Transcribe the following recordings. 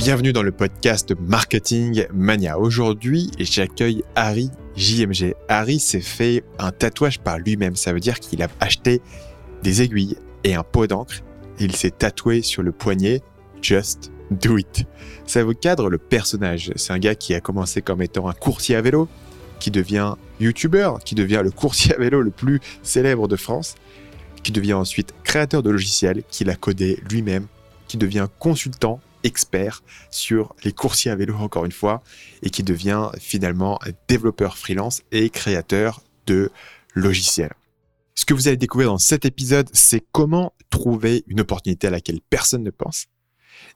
Bienvenue dans le podcast Marketing Mania. Aujourd'hui, j'accueille Harry JMG. Harry s'est fait un tatouage par lui-même. Ça veut dire qu'il a acheté des aiguilles et un pot d'encre. Il s'est tatoué sur le poignet « Just do it ». Ça vous cadre le personnage. C'est un gars qui a commencé comme étant un coursier à vélo, qui devient youtubeur, qui devient le coursier à vélo le plus célèbre de France, qui devient ensuite créateur de logiciels qu'il a codé lui-même, qui devient consultant expert sur les coursiers à vélo encore une fois, et qui devient finalement développeur freelance et créateur de logiciels. Ce que vous allez découvrir dans cet épisode, c'est comment trouver une opportunité à laquelle personne ne pense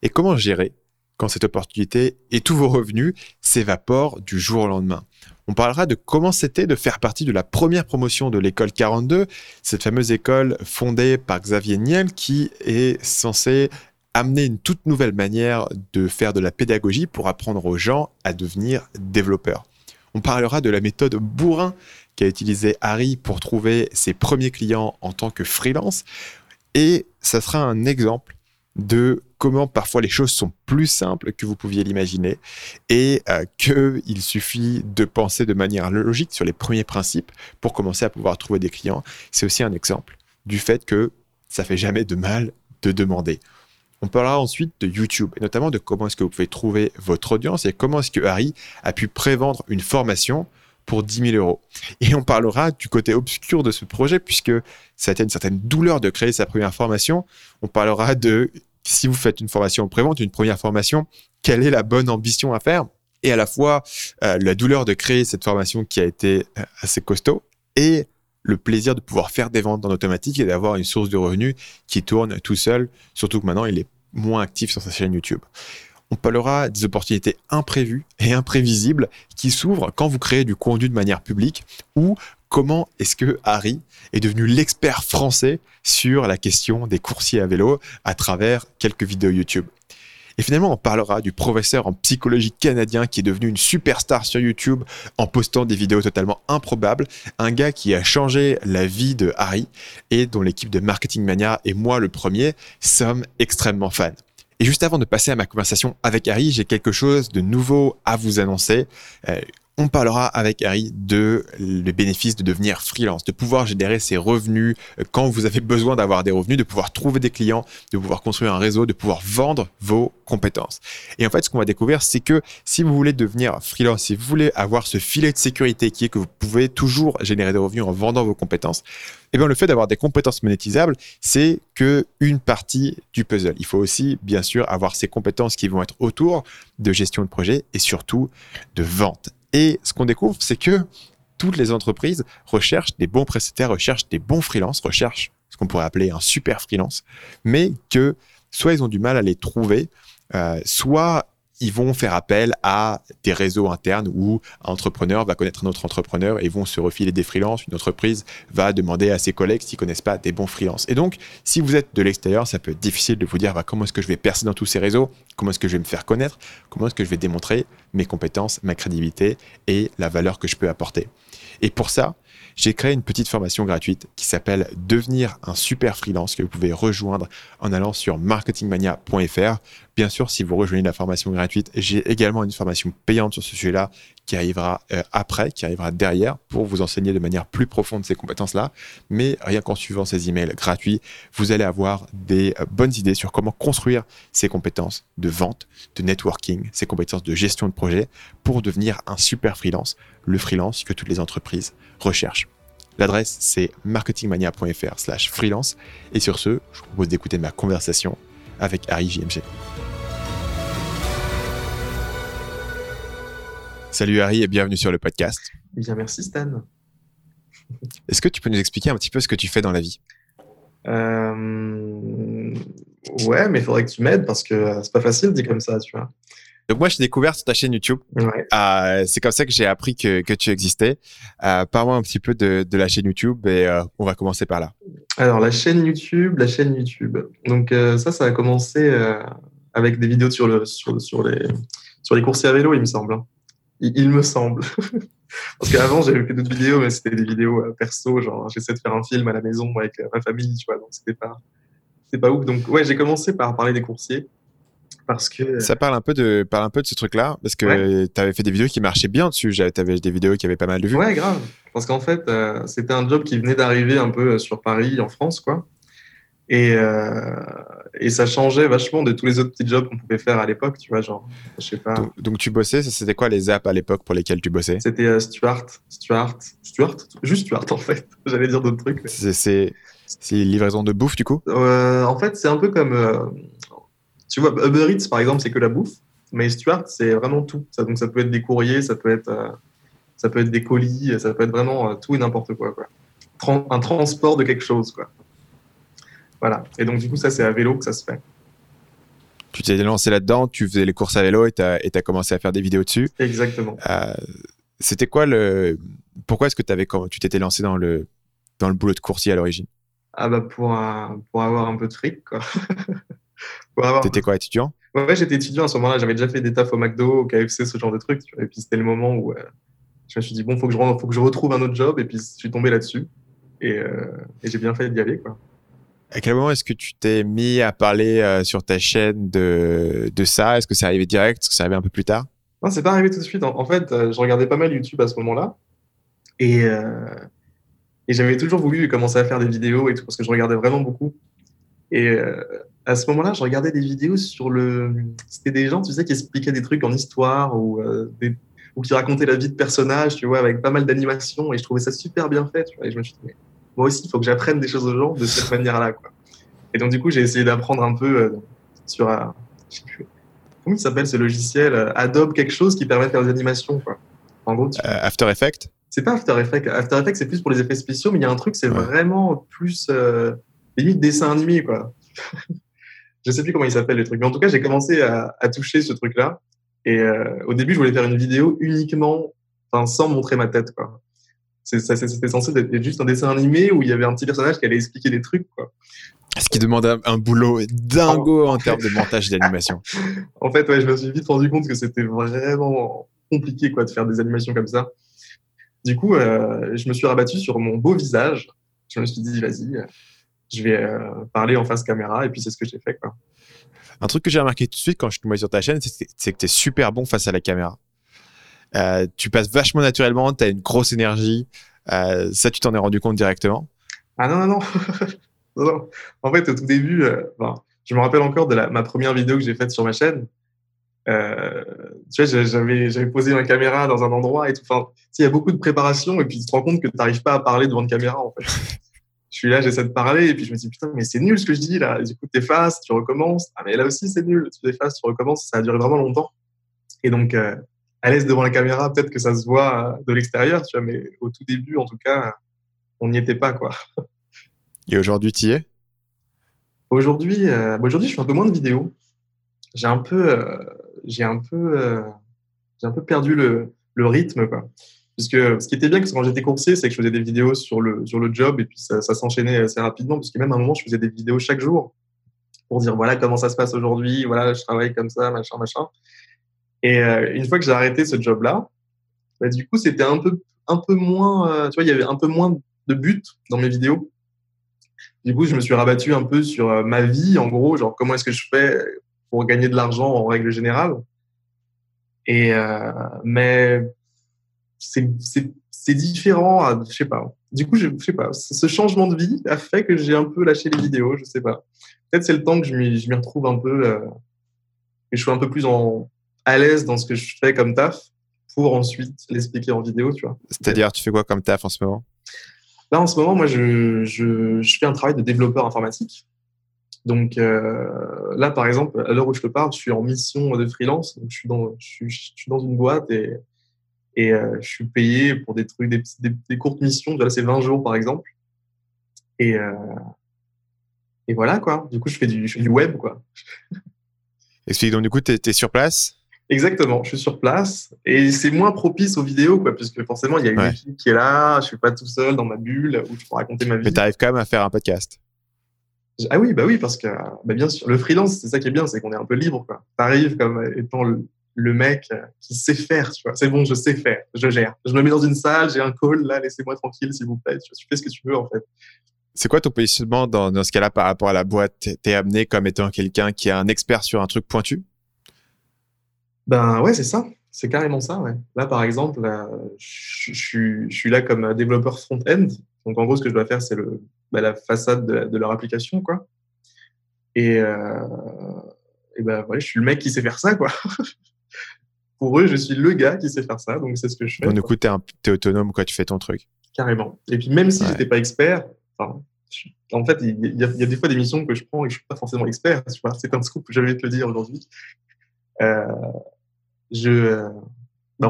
et comment gérer quand cette opportunité et tous vos revenus s'évaporent du jour au lendemain. On parlera de comment c'était de faire partie de la première promotion de l'école 42, cette fameuse école fondée par Xavier Niel qui est censée amener une toute nouvelle manière de faire de la pédagogie pour apprendre aux gens à devenir développeurs. On parlera de la méthode bourrin qu'a utilisée Harry pour trouver ses premiers clients en tant que freelance, et ça sera un exemple de comment parfois les choses sont plus simples que vous pouviez l'imaginer et qu'il suffit de penser de manière logique sur les premiers principes pour commencer à pouvoir trouver des clients. C'est aussi un exemple du fait que ça ne fait jamais de mal de demander. On parlera ensuite de YouTube et notamment de comment est-ce que vous pouvez trouver votre audience et comment est-ce que Harry a pu prévendre une formation pour 10 000 euros. Et on parlera du côté obscur de ce projet puisque ça a été une certaine douleur de créer sa première formation. On parlera de, si vous faites une formation en prévente, une première formation, quelle est la bonne ambition à faire et à la fois la douleur de créer cette formation qui a été assez costaud et le plaisir de pouvoir faire des ventes en automatique et d'avoir une source de revenus qui tourne tout seul, surtout que maintenant il est moins actif sur sa chaîne YouTube. On parlera des opportunités imprévues et imprévisibles qui s'ouvrent quand vous créez du contenu de manière publique, ou comment est-ce que Harry est devenu l'expert français sur la question des coursiers à vélo à travers quelques vidéos YouTube. Et finalement, on parlera du professeur en psychologie canadien qui est devenu une superstar sur YouTube en postant des vidéos totalement improbables. Un gars qui a changé la vie de Harry et dont l'équipe de Marketing Mania et moi le premier sommes extrêmement fans. Et juste avant de passer à ma conversation avec Harry, j'ai quelque chose de nouveau à vous annoncer. On parlera avec Harry de les bénéfices de devenir freelance, de pouvoir générer ses revenus quand vous avez besoin d'avoir des revenus, de pouvoir trouver des clients, de pouvoir construire un réseau, de pouvoir vendre vos compétences. Et en fait, ce qu'on va découvrir, c'est que si vous voulez devenir freelance, si vous voulez avoir ce filet de sécurité qui est que vous pouvez toujours générer des revenus en vendant vos compétences, eh bien, le fait d'avoir des compétences monétisables, c'est qu'une partie du puzzle. Il faut aussi, bien sûr, avoir ces compétences qui vont être autour de gestion de projet et surtout de vente. Et ce qu'on découvre, c'est que toutes les entreprises recherchent des bons prestataires, recherchent des bons freelances, recherchent ce qu'on pourrait appeler un super freelance, mais que soit ils ont du mal à les trouver, soit ils vont faire appel à des réseaux internes où un entrepreneur va connaître un autre entrepreneur et vont se refiler des freelances. Une entreprise va demander à ses collègues s'ils ne connaissent pas des bons freelances. Et donc, si vous êtes de l'extérieur, ça peut être difficile de vous dire comment est-ce que je vais percer dans tous ces réseaux, comment est-ce que je vais me faire connaître, comment est-ce que je vais démontrer mes compétences, ma crédibilité et la valeur que je peux apporter. Et pour ça, j'ai créé une petite formation gratuite qui s'appelle « Devenir un super freelance » que vous pouvez rejoindre en allant sur marketingmania.fr. Bien sûr, si vous rejoignez la formation gratuite, j'ai également une formation payante sur ce sujet-là qui arrivera après, qui arrivera derrière pour vous enseigner de manière plus profonde ces compétences-là. Mais rien qu'en suivant ces emails gratuits, vous allez avoir des bonnes idées sur comment construire ces compétences de vente, de networking, ces compétences de gestion de projet pour devenir un super freelance, le freelance que toutes les entreprises recherchent. L'adresse, c'est marketingmania.fr/freelance. Et sur ce, je vous propose d'écouter ma conversation avec Harry JMG. Salut Harry et bienvenue sur le podcast. Bien, merci Stan. Est-ce que tu peux nous expliquer un petit peu ce que tu fais dans la vie ? Ouais, mais il faudrait que tu m'aides parce que c'est pas facile dit comme ça, tu vois. Donc moi, je t'ai découvert sur ta chaîne YouTube. Ouais. C'est comme ça que j'ai appris que tu existais. Parle-moi un petit peu de la chaîne YouTube et on va commencer par là. Alors, la chaîne YouTube. Donc ça a commencé avec des vidéos sur les coursiers à vélo, il me semble. Il me semble. Parce qu'avant, j'avais fait d'autres vidéos, mais c'était des vidéos perso, genre j'essayais de faire un film à la maison avec ma famille, tu vois, donc c'était pas ouf. Donc ouais, j'ai commencé par parler des coursiers. parce que... Ça parle un peu de ce truc-là, parce que tu avais fait des vidéos qui marchaient bien dessus. Tu avais des vidéos qui avaient pas mal de vues. Ouais, grave. Parce qu'en fait, c'était un job qui venait d'arriver un peu sur Paris, en France, quoi. Et ça changeait vachement de tous les autres petits jobs qu'on pouvait faire à l'époque, tu vois, genre, je sais pas. Donc tu bossais, c'était quoi les apps à l'époque pour lesquelles tu bossais ? C'était Stuart en fait, j'allais dire d'autres trucs. Mais... C'est livraison de bouffe du coup ? En fait, c'est un peu comme, tu vois, Uber Eats par exemple, c'est que la bouffe, mais Stuart, c'est vraiment tout. Ça, donc ça peut être des courriers, ça peut être des colis, ça peut être vraiment tout et n'importe quoi. Un transport de quelque chose, quoi. Voilà. Et donc, du coup, ça, c'est à vélo que ça se fait. Tu t'es lancé là-dedans, tu faisais les courses à vélo et t'as commencé à faire des vidéos dessus. Exactement. C'était quoi le... Pourquoi est-ce que tu t'étais lancé dans le boulot de coursier à l'origine ? Ah bah pour avoir un peu de fric, quoi. T'étais quoi, étudiant ? Ouais, j'étais étudiant à ce moment-là. J'avais déjà fait des tafs au McDo, au KFC, ce genre de trucs. Et puis, c'était le moment où je me suis dit, bon, faut que je retrouve un autre job. Et puis, je suis tombé là-dessus. Et j'ai bien fait d'y aller, quoi. À quel moment est-ce que tu t'es mis à parler sur ta chaîne de ça ? Est-ce que c'est arrivé direct ? Est-ce que c'est arrivé un peu plus tard ? Non, c'est pas arrivé tout de suite. En fait, je regardais pas mal YouTube à ce moment-là. Et j'avais toujours voulu commencer à faire des vidéos et tout, parce que je regardais vraiment beaucoup. Et à ce moment-là, je regardais des vidéos sur le... C'était des gens, tu sais, qui expliquaient des trucs en histoire ou qui racontaient la vie de personnages, tu vois, avec pas mal d'animations. Et je trouvais ça super bien fait, tu vois. Et je me suis dit... Moi aussi, il faut que j'apprenne des choses aux gens de cette manière-là, quoi. Et donc, du coup, j'ai essayé d'apprendre un peu sur... je sais plus, comment il s'appelle ce logiciel Adobe quelque chose qui permet de faire des animations, quoi. En gros, After Effects ? C'est pas After Effects. After Effects, c'est plus pour les effets spéciaux, mais il y a un truc, c'est vraiment plus... limite dessin animé, quoi. Je sais plus comment il s'appelle, le truc. Mais en tout cas, j'ai commencé à toucher ce truc-là. Et au début, je voulais faire une vidéo uniquement... Enfin, sans montrer ma tête, quoi. C'était censé être juste un dessin animé où il y avait un petit personnage qui allait expliquer des trucs, quoi. Ce qui demande un boulot dingo en termes de montage d'animation. En fait, ouais, je me suis vite rendu compte que c'était vraiment compliqué, quoi, de faire des animations comme ça. Du coup, je me suis rabattu sur mon beau visage. Je me suis dit, vas-y, je vais parler en face caméra, et puis c'est ce que j'ai fait, quoi. Un truc que j'ai remarqué tout de suite quand je suis tombé sur ta chaîne, c'est que t'es super bon face à la caméra. Tu passes vachement naturellement, tu as une grosse énergie. Ça, tu t'en es rendu compte directement ? Ah non. Non. En fait, au tout début, je me rappelle encore de ma première vidéo que j'ai faite sur ma chaîne. Tu vois, j'avais posé ma caméra dans un endroit et tout. Enfin, il y a beaucoup de préparation et puis tu te rends compte que tu n'arrives pas à parler devant une caméra, en fait. Je suis là, j'essaie de parler et puis je me dis, putain, mais c'est nul ce que je dis là. Et du coup, t'effaces, tu recommences. Ah, mais là aussi, c'est nul. Tu t'effaces, tu recommences. Ça a duré vraiment longtemps. Et donc... à l'aise devant la caméra, peut-être que ça se voit de l'extérieur, tu vois, mais au tout début, en tout cas, on n'y était pas, quoi. Et aujourd'hui, t'y es ? Aujourd'hui, je fais un peu moins de vidéos. J'ai un peu perdu le rythme, quoi. Puisque ce qui était bien, parce que quand j'étais coursier, c'est que je faisais des vidéos sur le job et puis ça s'enchaînait assez rapidement, parce que même à un moment, je faisais des vidéos chaque jour pour dire voilà comment ça se passe aujourd'hui, voilà je travaille comme ça, machin. Et une fois que j'ai arrêté ce job-là, bah, du coup, c'était un peu moins... tu vois, il y avait un peu moins de but dans mes vidéos. Du coup, je me suis rabattu un peu sur ma vie, en gros, genre comment est-ce que je fais pour gagner de l'argent en règle générale. Et mais c'est différent, je sais pas. Du coup, je sais pas. Ce changement de vie a fait que j'ai un peu lâché les vidéos, je sais pas. Peut-être c'est le temps que je m'y retrouve un peu... que je sois un peu plus à l'aise dans ce que je fais comme taf pour ensuite l'expliquer en vidéo, tu vois. C'est-à-dire, tu fais quoi comme taf en ce moment ? Là, en ce moment, moi, je fais un travail de développeur informatique. Donc là, par exemple, à l'heure où je te parle, je suis en mission de freelance. Donc, je suis dans une boîte et je suis payé pour des trucs, des courtes missions. Là, c'est 20 jours, par exemple. Et voilà, quoi. Du coup, je fais du web, quoi. Explique, donc du coup, t'es sur place ? Exactement, je suis sur place et c'est moins propice aux vidéos, quoi, puisque forcément, il y a une équipe qui est là, je suis pas tout seul dans ma bulle où je peux raconter ma vie. Mais t'arrives quand même à faire un podcast. Ah oui, bah oui, parce que bien sûr, le freelance, c'est ça qui est bien, c'est qu'on est un peu libre, quoi. T'arrives comme étant le mec qui sait faire, tu vois. C'est bon, je sais faire, je gère. Je me mets dans une salle, j'ai un call, là, laissez-moi tranquille, s'il vous plaît. Tu fais ce que tu veux, en fait. C'est quoi ton positionnement dans ce cas-là par rapport à la boîte ? T'es amené comme étant quelqu'un qui est un expert sur un truc pointu ? Ben ouais, c'est ça. C'est carrément ça, ouais. Là, par exemple, là, je suis là comme développeur front-end. Donc, en gros, ce que je dois faire, c'est la façade de leur application, quoi. Et ben, ouais, je suis le mec qui sait faire ça, quoi. Pour eux, je suis le gars qui sait faire ça, donc c'est ce que je fais. Donc, du coup, t'es autonome, quoi, tu fais ton truc. Carrément. Et puis, même si j'étais pas expert, en fait, il y a des fois des missions que je prends et je suis pas forcément expert, tu vois. C'est un scoop, je vais te le dire aujourd'hui. En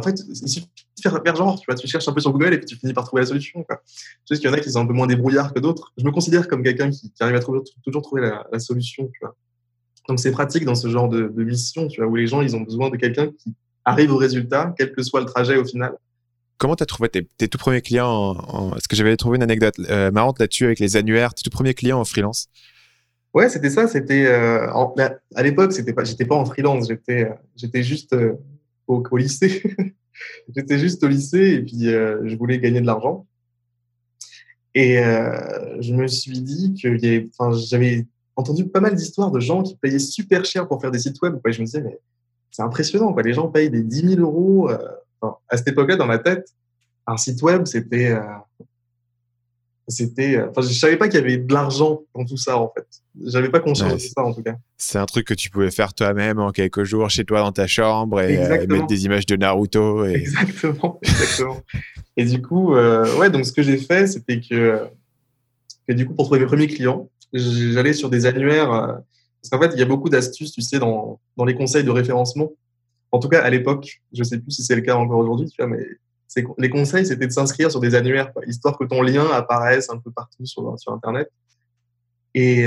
fait, il suffit de faire genre, tu vois, tu cherches un peu sur Google et puis tu finis par trouver la solution, quoi. Juste qu'il y en a qui sont un peu moins débrouillards que d'autres. Je me considère comme quelqu'un qui arrive à toujours trouver la solution, tu vois. Donc, c'est pratique dans ce genre de mission, tu vois, où les gens, ils ont besoin de quelqu'un qui arrive au résultat, quel que soit le trajet au final. Comment tu as trouvé tes tout premiers clients Parce que j'avais trouvé une anecdote marrante là-dessus avec les annuaires, tes tout premiers clients en freelance. Ouais, c'était ça. À l'époque, j'étais pas en freelance, j'étais juste au lycée. J'étais juste au lycée et puis je voulais gagner de l'argent. Et je me suis dit j'avais entendu pas mal d'histoires de gens qui payaient super cher pour faire des sites web. Quoi, je me disais, mais c'est impressionnant, quoi. Les gens payent des 10 000 euros. À cette époque-là, dans ma tête, un site web, je savais pas qu'il y avait de l'argent dans tout ça, en fait. J'avais pas conscience de ça, en tout cas. C'est un truc que tu pouvais faire toi-même en quelques jours, chez toi, dans ta chambre, et mettre des images de Naruto. Et... Exactement. Et du coup, donc ce que j'ai fait, c'était que du coup, pour trouver mes premiers clients, j'allais sur des annuaires. Parce qu'en fait, il y a beaucoup d'astuces, tu sais, dans les conseils de référencement. En tout cas, à l'époque, je ne sais plus si c'est le cas encore aujourd'hui, tu vois, mais les conseils, c'était de s'inscrire sur des annuaires, quoi, histoire que ton lien apparaisse un peu partout sur Internet. Et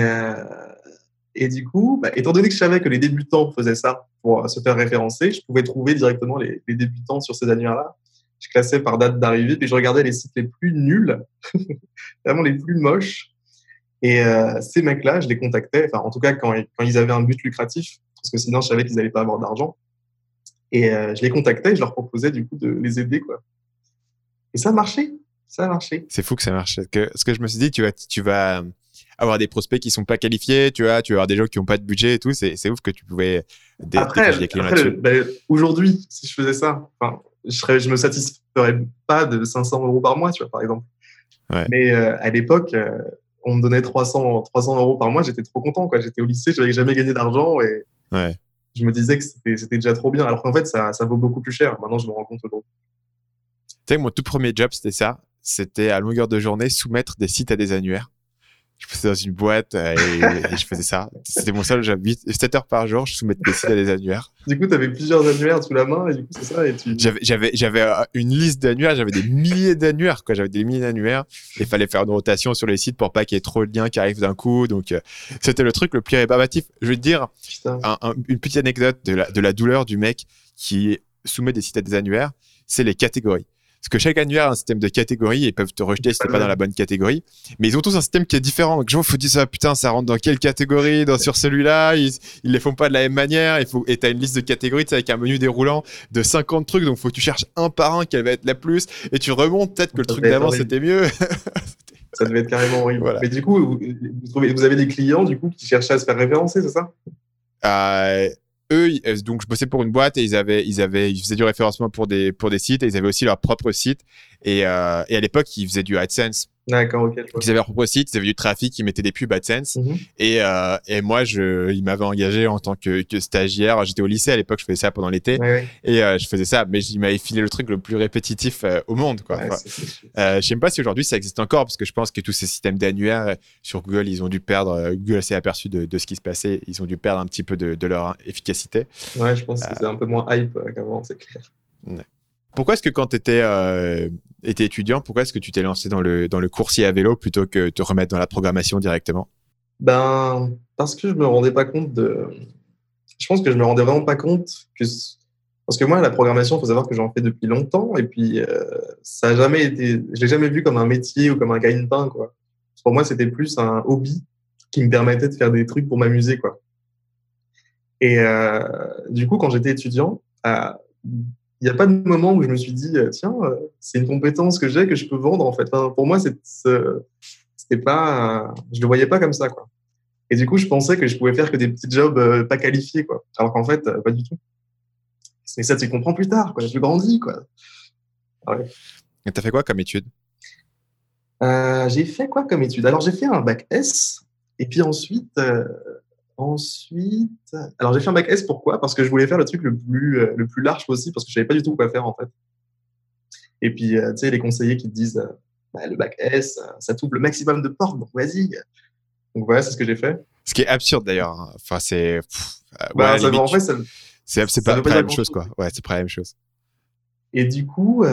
du coup, étant donné que je savais que les débutants faisaient ça pour se faire référencer, je pouvais trouver directement les débutants sur ces annuaires-là. Je classais par date d'arrivée, puis je regardais les sites les plus nuls, vraiment les plus moches. Et ces mecs-là, je les contactais, en tout cas quand ils avaient un but lucratif, parce que sinon je savais qu'ils n'allaient pas avoir d'argent. Et je les contactais, je leur proposais du coup de les aider, quoi. Et ça marchait. C'est fou que ça marche. Ce que je me suis dit, tu vas avoir des prospects qui sont pas qualifiés, tu vas avoir des gens qui ont pas de budget et tout. C'est ouf que tu pouvais décrocher des clients là-dessus. Aujourd'hui, si je faisais ça, je me satisferais pas de 500 euros par mois, tu vois, par exemple. Ouais. Mais à l'époque, on me donnait 300 euros par mois, j'étais trop content, quoi. J'étais au lycée, je n'avais jamais gagné d'argent et. Ouais. Je me disais que c'était déjà trop bien, alors qu'en fait, ça vaut beaucoup plus cher. Maintenant, je me rends compte aujourd'hui. Tu sais, mon tout premier job, c'était ça. C'était à longueur de journée, soumettre des sites à des annuaires. Je passais dans une boîte et je faisais ça. C'était mon seul job. 7 heures par jour, je soumettais des sites à des annuaires. Du coup, tu avais plusieurs annuaires sous la main et du coup, c'est ça. Et J'avais une liste d'annuaires, j'avais des milliers d'annuaires, quoi. J'avais des milliers d'annuaires. Il fallait faire une rotation sur les sites pour pas qu'il y ait trop de liens qui arrivent d'un coup. Donc, c'était le truc le plus rébarbatif. Je vais te dire une petite anecdote de la douleur du mec qui soumet des sites à des annuaires, c'est les catégories. Parce que chaque annuaire a un système de catégories et ils peuvent te rejeter si t'es pas dans la bonne catégorie. Mais ils ont tous un système qui est différent. Donc, je me fous de ça, putain, ça rentre dans quelle catégorie, sur celui-là, ils les font pas de la même manière. Et t'as une liste de catégories, tu sais, avec un menu déroulant de 50 trucs. Donc, faut que tu cherches un par un quelle va être la plus. Et tu remontes, peut-être que le truc d'avant, c'était mieux. Ça devait être carrément horrible. Voilà. Mais du coup, vous avez des clients, du coup, qui cherchaient à se faire référencer, c'est ça? Eux, donc je bossais pour une boîte et ils faisaient du référencement pour des sites et ils avaient aussi leur propre site et à l'époque ils faisaient du AdSense. D'accord, ok. Ils avaient leur propre site, ils avaient du trafic, ils mettaient des pubs AdSense et moi ils m'avaient engagé en tant que stagiaire. J'étais au lycée à l'époque, je faisais ça pendant l'été et je faisais ça, mais ils m'avaient filé le truc le plus répétitif au monde, quoi. Ouais, je sais même pas si aujourd'hui ça existe encore parce que je pense que tous ces systèmes d'annuaires sur Google, ils ont dû perdre. Google s'est aperçu de ce qui se passait, ils ont dû perdre un petit peu de leur efficacité. Ouais, je pense que c'est un peu moins hype qu'avant, c'est clair. Ouais. Pourquoi est-ce que quand tu étais étudiant, pourquoi est-ce que tu t'es lancé dans le coursier à vélo plutôt que te remettre dans la programmation directement ? Parce que je me rendais pas compte je pense que je me rendais vraiment pas compte que... Parce que moi, la programmation, il faut savoir que j'en fais depuis longtemps et puis ça a jamais été... Je l'ai jamais vu comme un métier ou comme un gagne-pain, quoi. Pour moi, c'était plus un hobby qui me permettait de faire des trucs pour m'amuser, quoi. Et du coup, quand j'étais étudiant... Il n'y a pas de moment où je me suis dit, tiens, c'est une compétence que j'ai que je peux vendre, en fait. Enfin, pour moi, c'était pas, je ne le voyais pas comme ça, quoi. Et du coup, je pensais que je pouvais faire que des petits jobs pas qualifiés, quoi. Alors qu'en fait, pas du tout. Mais ça, tu le comprends plus tard, quoi. Tu grandis, quoi. Ouais. Et t'as fait quoi comme étude? J'ai fait quoi comme étude? Alors, j'ai fait un bac S. Et puis ensuite, alors j'ai fait un bac S, pourquoi? Parce que je voulais faire le truc le plus large possible, parce que je savais pas du tout quoi faire, en fait. Et puis, tu sais, les conseillers qui te disent, le bac S, ça t'ouvre le maximum de portes, donc vas-y. Donc voilà, c'est ce que j'ai fait. Ce qui est absurde, d'ailleurs. Hein. Enfin, c'est... c'est pas la même chose, quoi. Ouais, c'est pas la même chose. Et du coup,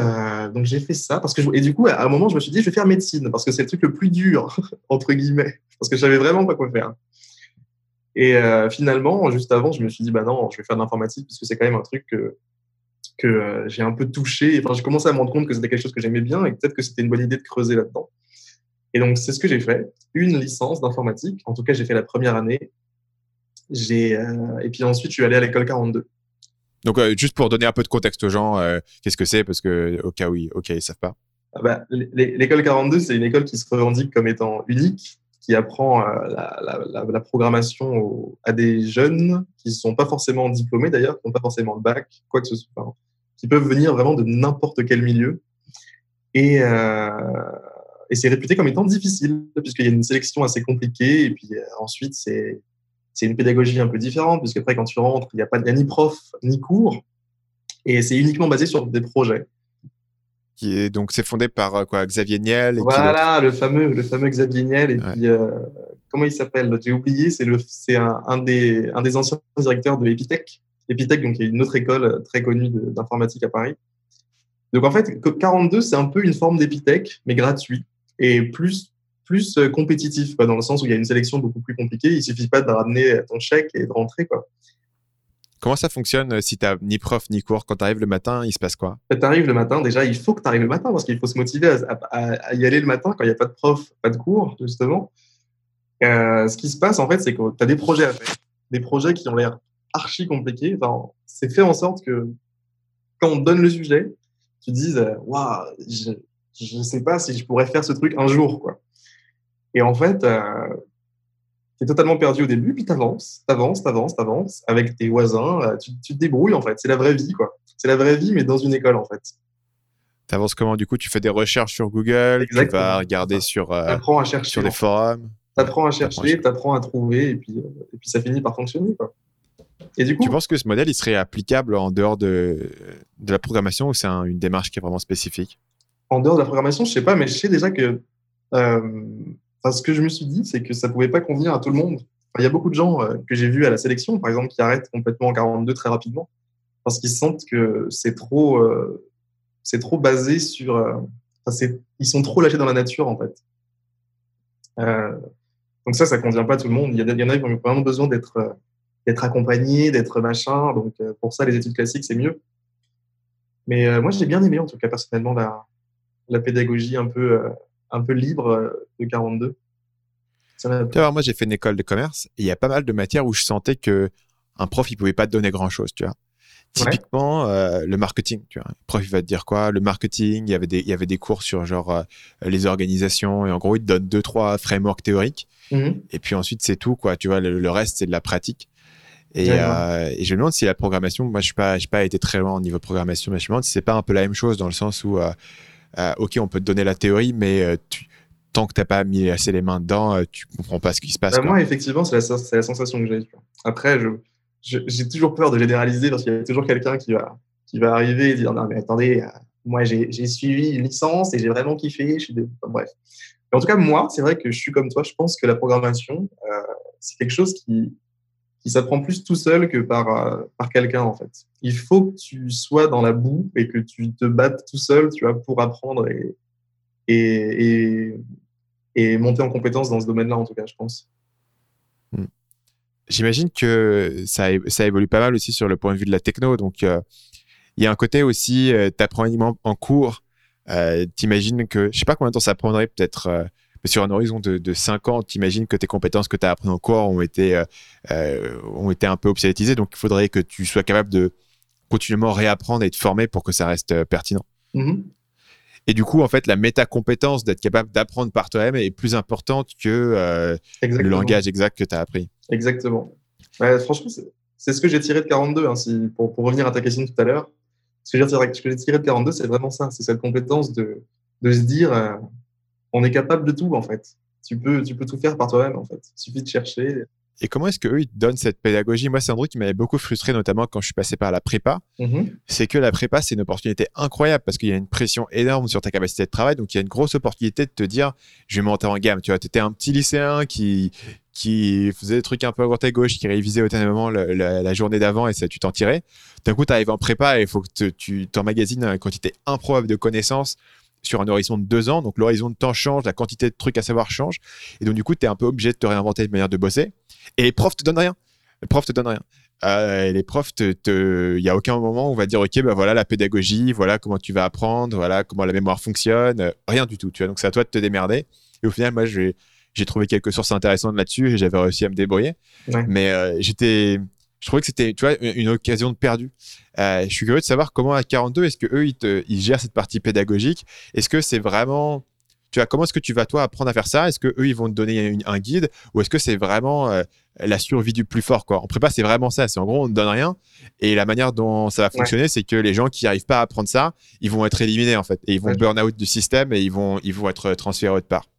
donc j'ai fait ça. Et du coup, à un moment, je me suis dit, je vais faire médecine, parce que c'est le truc le plus dur, entre guillemets, parce que je savais vraiment pas quoi faire. Et finalement, juste avant, je me suis dit, bah non, je vais faire de l'informatique, parce que c'est quand même un truc que j'ai un peu touché. Enfin, j'ai commencé à me rendre compte que c'était quelque chose que j'aimais bien et peut-être que c'était une bonne idée de creuser là-dedans. Et donc, c'est ce que j'ai fait. Une licence d'informatique. En tout cas, j'ai fait la première année. Et puis ensuite, je suis allé à l'école 42. Donc, juste pour donner un peu de contexte aux gens, qu'est-ce que c'est? Parce que, au cas où ils ne savent pas. L'école 42, c'est une école qui se revendique comme étant unique, qui apprend la programmation à des jeunes qui ne sont pas forcément diplômés d'ailleurs, qui n'ont pas forcément le bac, quoi que ce soit, hein, qui peuvent venir vraiment de n'importe quel milieu. Et c'est réputé comme étant difficile, puisqu'il y a une sélection assez compliquée. Et puis ensuite, c'est une pédagogie un peu différente, puisque après, quand tu rentres, il n'y a ni prof, ni cours. Et c'est uniquement basé sur des projets. C'est fondé par quoi, Xavier Niel? Voilà, le fameux Xavier Niel. Et puis, comment il s'appelle? J'ai oublié, c'est un des anciens directeurs de Epitech. Epitech, donc, est une autre école très connue d'informatique à Paris. Donc, en fait, 42, c'est un peu une forme d'Epitech, mais gratuit et plus compétitif, quoi, dans le sens où il y a une sélection beaucoup plus compliquée. Il ne suffit pas de ramener ton chèque et de rentrer, quoi. Comment ça fonctionne si tu n'as ni prof ni cours? Quand tu arrives le matin, il se passe quoi? Quand tu arrives le matin, déjà, il faut que tu arrives le matin parce qu'il faut se motiver à y aller le matin quand il n'y a pas de prof, pas de cours, justement. Ce qui se passe, en fait, c'est que tu as des projets à faire. Des projets qui ont l'air archi compliqués. Enfin, c'est fait en sorte que quand on te donne le sujet, tu te dises « Waouh, je ne sais pas si je pourrais faire ce truc un jour. » quoi. Et en fait... T'es totalement perdu au début, puis t'avances avec tes voisins, tu te débrouilles en fait, c'est la vraie vie quoi. C'est la vraie vie mais dans une école en fait. T'avances comment du coup? Tu fais des recherches sur Google, exactement. Tu vas regarder sur des forums. T'apprends à chercher, t'apprends à trouver et puis ça finit par fonctionner quoi. Et du coup, tu penses que ce modèle il serait applicable en dehors de la programmation ou c'est une démarche qui est vraiment spécifique? En dehors de la programmation, je sais pas, mais je sais déjà que ce que je me suis dit, c'est que ça ne pouvait pas convenir à tout le monde. Enfin, il y a beaucoup de gens que j'ai vus à la sélection, par exemple, qui arrêtent complètement en 42 très rapidement parce qu'ils sentent que c'est trop basé sur... ils sont trop lâchés dans la nature, en fait. Donc ça ne convient pas à tout le monde. Il y en a qui ont vraiment besoin d'être accompagnés, d'être machin. Donc pour ça, les études classiques, c'est mieux. Mais moi, j'ai bien aimé, en tout cas, personnellement, la pédagogie un peu libre de 42. Alors moi, j'ai fait une école de commerce et il y a pas mal de matières où je sentais qu'un prof, il ne pouvait pas te donner grand-chose, tu vois. Typiquement, le marketing, tu vois. Le prof, il va te dire quoi? Le marketing, il y avait des cours sur genre les organisations et en gros, il te donne 2-3 frameworks théoriques et puis ensuite, c'est tout, quoi. Tu vois, le reste, c'est de la pratique. Et je me demande si la programmation, moi, je n'ai pas été très loin au niveau programmation, mais je me demande si ce n'est pas un peu la même chose dans le sens où ok, on peut te donner la théorie, mais tant que tu n'as pas mis assez les mains dedans, tu ne comprends pas ce qui se passe. Bah, moi, effectivement, c'est la sensation que j'ai eue. Après, j'ai toujours peur de généraliser parce qu'il y a toujours quelqu'un qui va arriver et dire « Non, mais attendez, moi, j'ai suivi une licence et j'ai vraiment kiffé. » Enfin, bref. Mais en tout cas, moi, c'est vrai que je suis comme toi. Je pense que la programmation, c'est quelque chose qui s'apprend plus tout seul que par quelqu'un, en fait. Il faut que tu sois dans la boue et que tu te battes tout seul, tu vois, pour apprendre et monter en compétence dans ce domaine-là, en tout cas, je pense. J'imagine que ça évolue pas mal aussi sur le point de vue de la techno. Donc, il y a un côté aussi, t'apprends en cours, t'imagines que, je sais pas combien de temps ça prendrait, peut-être... sur un horizon de 5 ans, tu imagines que tes compétences que tu as apprises en cours ont été un peu obsolétisées. Donc, il faudrait que tu sois capable de continuellement réapprendre et te former pour que ça reste pertinent. Mm-hmm. Et du coup, en fait, la méta-compétence d'être capable d'apprendre par toi-même est plus importante que le langage exact que tu as appris. Exactement. Ouais, franchement, C'est ce que j'ai tiré de 42, hein, si, pour revenir à ta question tout à l'heure. Ce que j'ai tiré de 42, c'est vraiment ça. C'est cette compétence de se dire on est capable de tout, en fait. Tu peux tout faire par toi-même, en fait. Il suffit de chercher. Et comment est-ce qu'eux, ils te donnent cette pédagogie ? Moi, c'est un truc qui m'avait beaucoup frustré, notamment quand je suis passé par la prépa. Mm-hmm. C'est que la prépa, c'est une opportunité incroyable parce qu'il y a une pression énorme sur ta capacité de travail. Donc, il y a une grosse opportunité de te dire « je vais monter en gamme ». Tu vois, tu étais un petit lycéen qui faisait des trucs un peu à droite à gauche, qui révisait automatiquement la journée d'avant et ça, tu t'en tirais. D'un coup, tu arrives en prépa et il faut que tu t'emmagasines une quantité improbable de connaissances sur un horizon de 2 ans. Donc, l'horizon de temps change, la quantité de trucs à savoir change. Et donc, du coup, tu es un peu obligé de te réinventer une manière de bosser. Et les profs te donnent rien. Les profs, il n'y a aucun moment où on va dire, OK, bah voilà la pédagogie, voilà comment tu vas apprendre, voilà comment la mémoire fonctionne. Rien du tout. Tu vois. Donc, c'est à toi de te démerder. Et au final, moi, j'ai trouvé quelques sources intéressantes là-dessus et j'avais réussi à me débrouiller. Ouais. Mais je trouvais que c'était, tu vois, une occasion de perdu. Je suis curieux de savoir comment à 42, est-ce qu'eux, ils gèrent cette partie pédagogique ? Est-ce que c'est vraiment... Tu vois, comment est-ce que tu vas, toi, apprendre à faire ça ? Est-ce qu'eux, ils vont te donner un guide ? Ou est-ce que c'est vraiment la survie du plus fort, quoi ? En prépa, c'est vraiment ça. C'est en gros, on ne donne rien. Et la manière dont ça va fonctionner, ouais, c'est que les gens qui n'arrivent pas à apprendre ça, ils vont être éliminés, en fait. Et ils vont burn-out du système et ils vont être transférés autre part.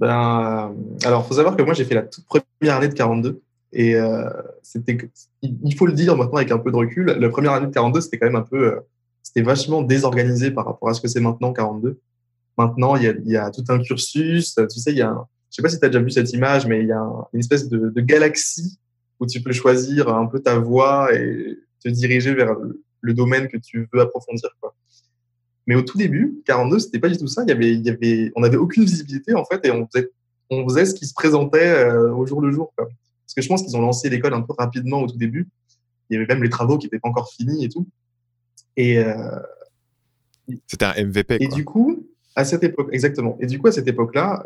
Ben, alors, il faut savoir que moi, j'ai fait la toute première année de 42. Et il faut le dire maintenant avec un peu de recul, la première année de 42, c'était quand même un peu, c'était vachement désorganisé par rapport à ce que c'est maintenant 42. Maintenant, il y a tout un cursus, tu sais, je sais pas si tu as déjà vu cette image, mais il y a une espèce de galaxie où tu peux choisir un peu ta voie et te diriger vers le domaine que tu veux approfondir, quoi. Mais au tout début, 42, c'était pas du tout ça. On n'avait aucune visibilité, en fait, et on faisait ce qui se présentait au jour le jour, quoi. Parce que je pense qu'ils ont lancé l'école un peu rapidement au tout début. Il y avait même les travaux qui n'étaient pas encore finis et tout. C'était un MVP, quoi. Et du coup, à cette époque, exactement. Et du coup, à cette époque-là,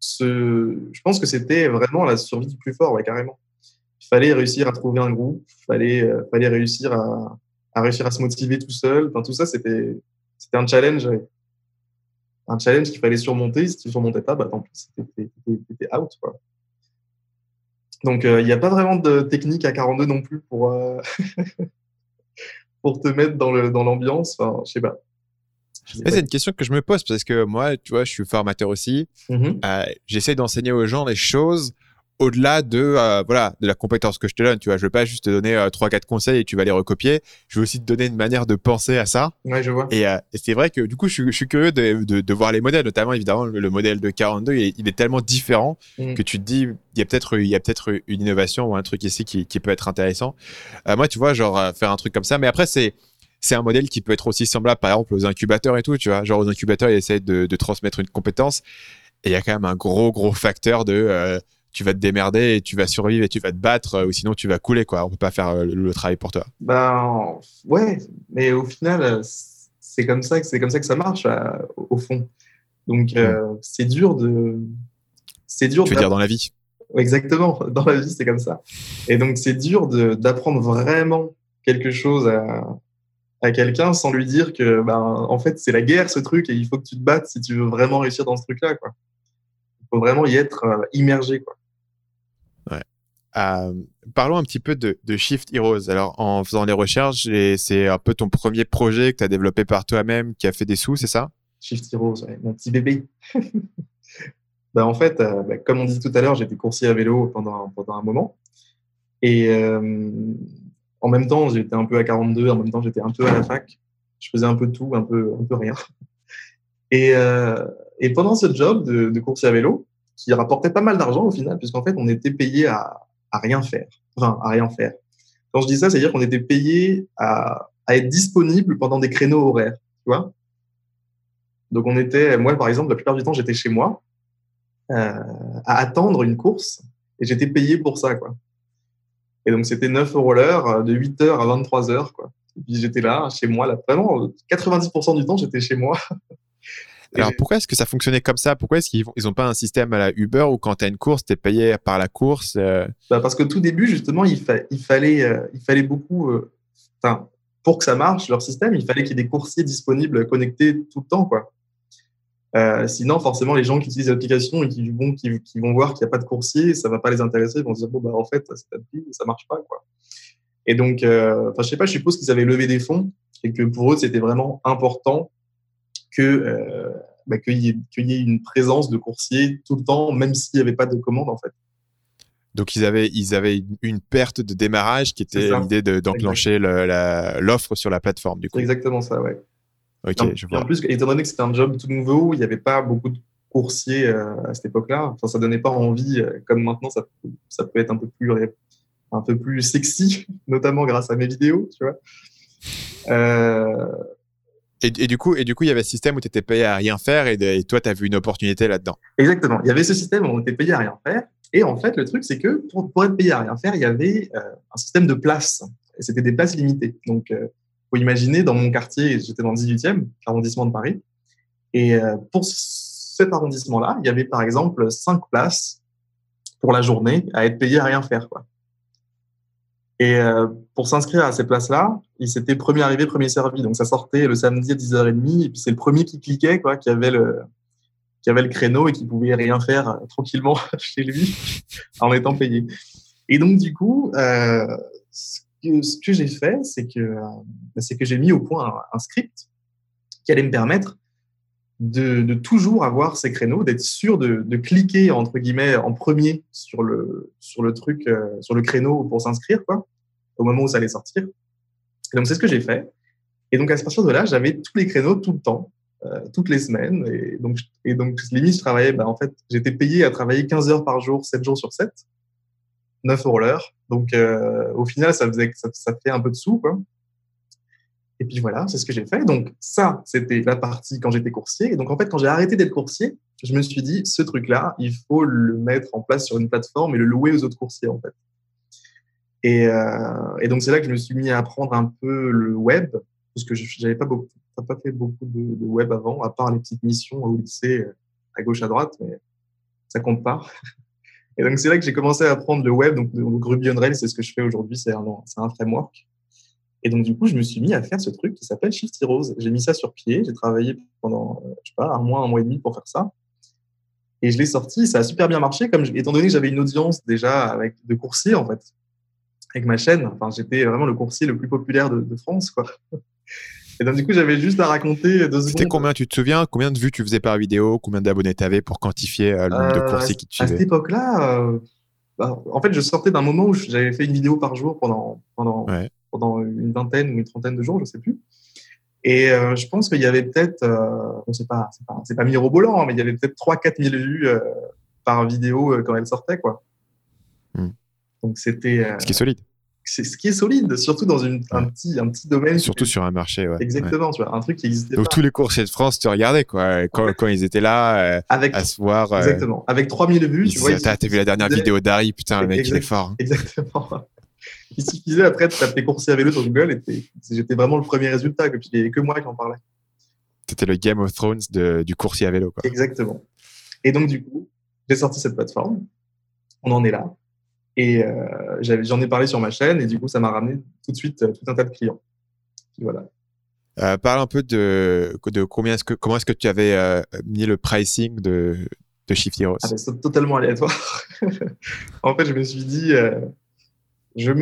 je pense que c'était vraiment la survie du plus fort, ouais, carrément. Il fallait réussir à trouver un groupe, il fallait réussir à se motiver tout seul. Enfin, tout ça, c'était un challenge. Ouais. Un challenge qu'il fallait surmonter. Si tu ne surmontais pas, bah, tant pis, t'étais out, quoi. Donc, il n'y a pas vraiment de technique à 42 non plus pour te mettre dans l'ambiance. Enfin, je sais pas. C'est une question que je me pose parce que moi, tu vois, je suis formateur aussi. Mm-hmm. J'essaie d'enseigner aux gens les choses au-delà de la compétence que je te donne. Tu vois, je ne veux pas juste te donner 3-4 conseils et tu vas les recopier. Je veux aussi te donner une manière de penser à ça. Ouais, je vois. Et c'est vrai que du coup, je suis curieux de voir les modèles, notamment évidemment le modèle de 42. Il est tellement différent que tu te dis, il y a peut-être une innovation ou un truc ici qui peut être intéressant. Moi, tu vois, genre faire un truc comme ça. Mais après, c'est un modèle qui peut être aussi semblable, par exemple, aux incubateurs et tout. Tu vois, genre aux incubateurs, ils essayent de transmettre une compétence. Et il y a quand même un gros facteur de... tu vas te démerder et tu vas survivre et tu vas te battre ou sinon tu vas couler, quoi. On peut pas faire le travail pour toi. Ben ouais, mais au final c'est comme ça que ça marche au fond. Donc c'est dur. Tu veux dire dans la vie. Exactement, dans la vie c'est comme ça. Et donc c'est dur d'apprendre vraiment quelque chose à quelqu'un sans lui dire que en fait c'est la guerre ce truc et il faut que tu te battes si tu veux vraiment réussir dans ce truc là, quoi. Faut vraiment y être immergé, quoi. Ouais. Parlons un petit peu de Shifty Rose. Alors, en faisant les recherches, c'est un peu ton premier projet que tu as développé par toi-même qui a fait des sous, c'est ça ? Shifty Rose, ouais, mon petit bébé. En fait, comme on dit tout à l'heure, j'étais coursier à vélo pendant un moment. Et en même temps, j'étais un peu à 42, en même temps, j'étais un peu à la fac. Je faisais un peu tout, un peu rien. Et pendant ce job de coursier à vélo, qui rapportait pas mal d'argent au final, puisqu'en fait, on était payé à rien faire. Enfin, à rien faire. Quand je dis ça, c'est-à-dire qu'on était payé à être disponible pendant des créneaux horaires, tu vois. Donc, moi, par exemple, la plupart du temps, j'étais chez moi à attendre une course et j'étais payé pour ça, quoi. Et donc, c'était 9 € l'heure de 8h à 23h, quoi. Et puis, j'étais là, chez moi, là, vraiment, 90% du temps, j'étais chez moi. Alors, pourquoi est-ce que ça fonctionnait comme ça ? Pourquoi est-ce qu'ils n'ont pas un système à la Uber où quand tu as une course, tu es payé par la course Parce que tout début, justement, il fallait beaucoup… pour que ça marche, leur système, il fallait qu'il y ait des coursiers disponibles, connectés tout le temps, quoi. Sinon, forcément, les gens qui utilisent l'application et qui vont voir qu'il n'y a pas de coursier, ça ne va pas les intéresser. Ils vont se dire, bon, bah, en fait, cette appli, ça ne marche pas, quoi. Et donc, je sais pas, je suppose qu'ils avaient levé des fonds et que pour eux, c'était vraiment important qu'il y ait une présence de coursiers tout le temps, même s'il n'y avait pas de commande, en fait. Donc, ils avaient une perte de démarrage qui était l'idée d'enclencher l'offre sur la plateforme, du coup. C'est exactement ça, ouais. Ok, je vois. En plus, étant donné que c'était un job tout nouveau, il n'y avait pas beaucoup de coursiers à cette époque-là. Enfin, ça ne donnait pas envie, comme maintenant, ça peut être un peu plus sexy, notamment grâce à mes vidéos, tu vois. Et du coup, il y avait ce système où tu étais payé à rien faire et toi, tu as vu une opportunité là-dedans. Exactement. Il y avait ce système où on était payé à rien faire. Et en fait, le truc, c'est que pour être payé à rien faire, il y avait un système de places. Et c'était des places limitées. Donc, faut imaginer, dans mon quartier, j'étais dans le 18e arrondissement de Paris. Et pour cet arrondissement-là, il y avait par exemple 5 places pour la journée à être payé à rien faire, quoi. Et pour s'inscrire à ces places-là, c'était premier arrivé, premier servi. Donc, ça sortait le samedi à 10h30. Et puis, c'est le premier qui cliquait, quoi, qui avait le créneau et qui pouvait rien faire tranquillement chez lui en étant payé. Et donc, du coup, ce que j'ai fait, c'est que j'ai mis au point un script qui allait me permettre de toujours avoir ces créneaux, d'être sûr de cliquer, entre guillemets, en premier sur le créneau pour s'inscrire, quoi, au moment où ça allait sortir. Et donc, c'est ce que j'ai fait. Et donc, à partir de là, j'avais tous les créneaux tout le temps, toutes les semaines. Et donc limite, je travaillais, en fait, j'étais payé à travailler 15 heures par jour, 7 jours sur 7, 9 euros l'heure. Donc, au final, ça fait un peu de sous, quoi. Et puis voilà, c'est ce que j'ai fait. Donc, ça, c'était la partie quand j'étais coursier. Et donc, en fait, quand j'ai arrêté d'être coursier, je me suis dit, ce truc-là, il faut le mettre en place sur une plateforme et le louer aux autres coursiers, en fait. Et donc, c'est là que je me suis mis à apprendre un peu le web, parce que je n'avais pas fait beaucoup de web avant, à part les petites missions au lycée, à gauche, à droite, mais ça compte pas. Et donc, c'est là que j'ai commencé à apprendre le web. Donc Ruby on Rails, c'est ce que je fais aujourd'hui, c'est un framework. Et donc, du coup, je me suis mis à faire ce truc qui s'appelle Shifty Rose. J'ai mis ça sur pied. J'ai travaillé pendant, un mois et demi pour faire ça. Et je l'ai sorti. Ça a super bien marché, étant donné que j'avais une audience déjà de coursiers, en fait, avec ma chaîne. Enfin, j'étais vraiment le coursier le plus populaire de France, quoi. Et donc, du coup, j'avais juste à raconter 2 secondes. C'était combien, tu te souviens, combien de vues tu faisais par vidéo, combien d'abonnés tu avais pour quantifier le nombre de coursiers qui te suivaient? À cette époque-là, en fait, je sortais d'un moment où j'avais fait une vidéo par jour pendant une vingtaine ou une trentaine de jours, je ne sais plus. Et je pense qu'il y avait peut-être, on ne sait pas, c'est pas mirobolant, hein, mais il y avait peut-être 3 000 à 4 000 vues par vidéo quand elle sortait, quoi. Mmh. Donc c'était. Ce qui est solide. C'est ce qui est solide, surtout dans un petit domaine. Surtout sur un marché, ouais. Exactement, ouais. Tu vois, un truc qui existait. Donc pas. Tous les coursiers de France te regardaient, quoi, quand ils étaient là, à se voir. Exactement. Avec 3 000 vues, tu vois. T'as vu la dernière vidéo d'Harry, putain, le mec, il est fort. Hein. Exactement. Il suffisait après de taper coursier à vélo sur Google et j'étais vraiment le premier résultat, puis il n'y avait que moi qui en parlais. C'était le Game of Thrones du coursier à vélo, quoi. Exactement. Et donc, du coup, j'ai sorti cette plateforme. On en est là. Et j'en ai parlé sur ma chaîne et du coup, ça m'a ramené tout de suite tout un tas de clients. Puis voilà. Parle un peu de comment est-ce que tu avais mis le pricing de Shifty Rose. C'est totalement aléatoire. En fait, je me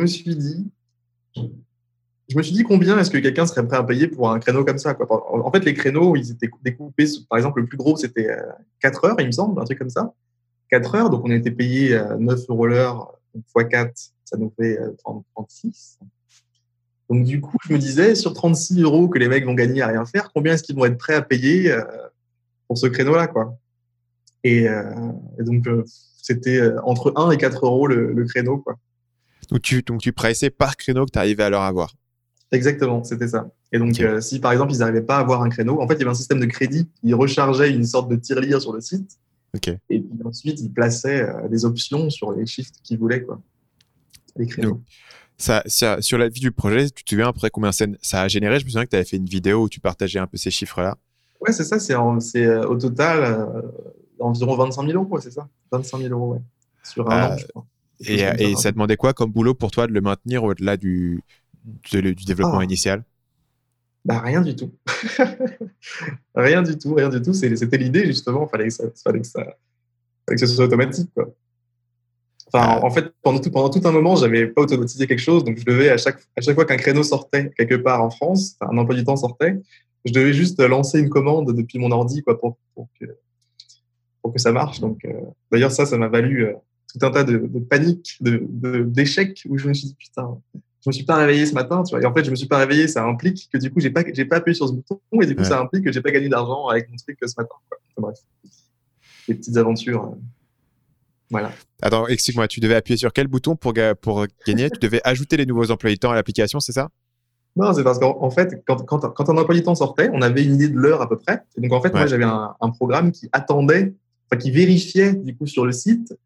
suis dit combien est-ce que quelqu'un serait prêt à payer pour un créneau comme ça, quoi. En fait, les créneaux, ils étaient découpés. Par exemple, le plus gros, c'était 4 heures, il me semble, un truc comme ça. 4 heures, donc on était payé 9 euros l'heure, x 4, ça nous fait 36. Donc, du coup, je me disais, sur 36 euros que les mecs vont gagner à rien faire, combien est-ce qu'ils vont être prêts à payer pour ce créneau-là, quoi. Et donc, c'était entre 1 et 4 euros le créneau, quoi. Donc tu pressais par créneau que tu arrivais à leur avoir. Exactement, c'était ça. Et donc, okay. Si par exemple, ils n'arrivaient pas à avoir un créneau, en fait, il y avait un système de crédit. Ils rechargeaient une sorte de tirelire sur le site. Okay. Et puis ensuite, ils plaçaient des options sur les shifts qu'ils voulaient, quoi. Les créneaux. Donc, ça, sur la vie du projet, tu te souviens après combien ça a généré? Je me souviens que tu avais fait une vidéo où tu partageais un peu ces chiffres-là. Ouais, c'est ça. C'est au total environ 25 000 euros, c'est ça? 25 000 euros, ouais. Sur un an, je crois. Et ça demandait quoi comme boulot pour toi de le maintenir au-delà du développement initial? Bah, rien du tout. Rien du tout, rien du tout. C'était l'idée, justement. Il fallait que ce soit automatique, quoi. Enfin, en fait, pendant tout un moment, je n'avais pas automatisé quelque chose. Donc, je devais, à chaque fois qu'un créneau sortait quelque part en France, un emploi du temps sortait, je devais juste lancer une commande depuis mon ordi, quoi, pour que ça marche. Donc, d'ailleurs, ça m'a valu tout un tas de paniques, d'échecs, où je me suis dit, putain, je me suis pas réveillé ce matin, tu vois. Et en fait, je me suis pas réveillé, ça implique que du coup, j'ai pas appuyé sur ce bouton, et du coup, ça implique que j'ai pas gagné d'argent avec mon truc ce matin, quoi. Bref, les petites aventures. Voilà. Attends, excuse-moi, tu devais appuyer sur quel bouton pour gagner? Tu devais ajouter les nouveaux emplois du temps à l'application, c'est ça? Non, c'est parce qu'en fait, quand un emploi du temps sortait, on avait une idée de l'heure à peu près. Et donc, en fait, moi, j'avais un programme qui attendait, enfin, qui vérifiait, du coup, sur le site,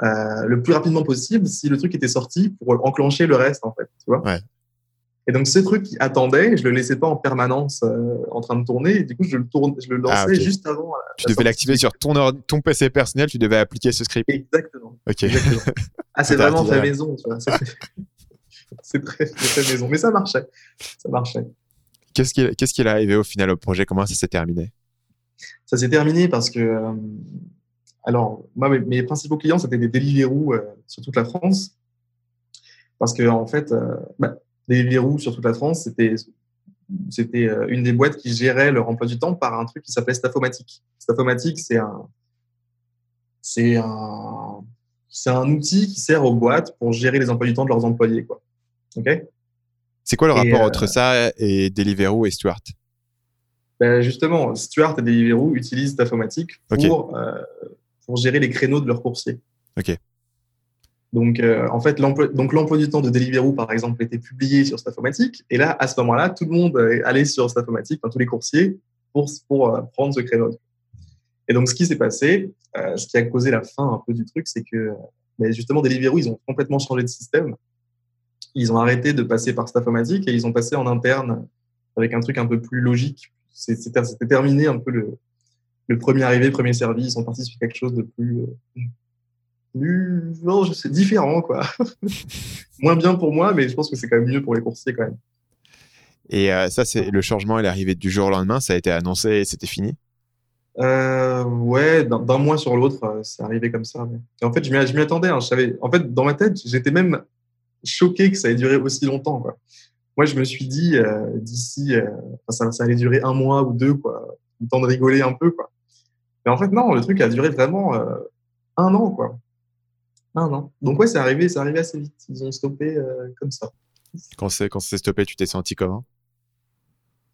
le plus rapidement possible si le truc était sorti pour enclencher le reste, en fait, tu vois. Ouais. Et donc, ce truc qui attendait, je le laissais pas en permanence en train de tourner. Et du coup, je le lançais juste avant. Tu devais l'activer sur ton PC personnel, tu devais appliquer ce script. Exactement. Okay. Exactement. Ah, c'est vraiment fait maison, tu vois. C'est très fait maison. Mais ça marchait. Ça marchait. Qu'est-ce qui est arrivé au final au projet? Comment ça s'est terminé? Ça s'est terminé parce que... alors, moi, mes principaux clients, c'était des Deliveroo sur toute la France. Parce que, en fait, Deliveroo sur toute la France, c'était une des boîtes qui gérait leur emploi du temps par un truc qui s'appelait Staffomatic. Staffomatic, c'est un outil qui sert aux boîtes pour gérer les emplois du temps de leurs employés, quoi. Okay ? C'est quoi le rapport entre ça et Deliveroo et Stuart ? Ben justement, Stuart et Deliveroo utilisent Staffomatic pour gérer les créneaux de leurs coursiers. Ok. Donc, en fait, l'emploi du temps de Deliveroo, par exemple, était publié sur Staffomatic. Et là, à ce moment-là, tout le monde allait sur Staffomatic, enfin, tous les coursiers, pour prendre ce créneau. Et donc, ce qui s'est passé, ce qui a causé la fin un peu du truc, c'est que justement, Deliveroo, ils ont complètement changé de système. Ils ont arrêté de passer par Staffomatic et ils ont passé en interne avec un truc un peu plus logique. C'était terminé un peu le premier arrivé, premier servi. Ils sont partis sur quelque chose de plus différent, quoi. Moins bien pour moi, mais je pense que c'est quand même mieux pour les coursiers, quand même. Et ça, c'est le changement et l'arrivée du jour au lendemain. Ça a été annoncé et c'était fini? Ouais, d'un mois sur l'autre, c'est arrivé comme ça. Mais... Et en fait, je m'y attendais, hein. Je savais... En fait, dans ma tête, j'étais même choqué que ça ait duré aussi longtemps, quoi. Moi, je me suis dit, d'ici, ça allait durer un mois ou deux, quoi. Le temps de rigoler un peu, quoi. Mais en fait, non, le truc a duré vraiment un an, quoi. Un an. Donc, ouais, c'est arrivé assez vite. Ils ont stoppé comme ça. Quand c'est stoppé, tu t'es senti comment?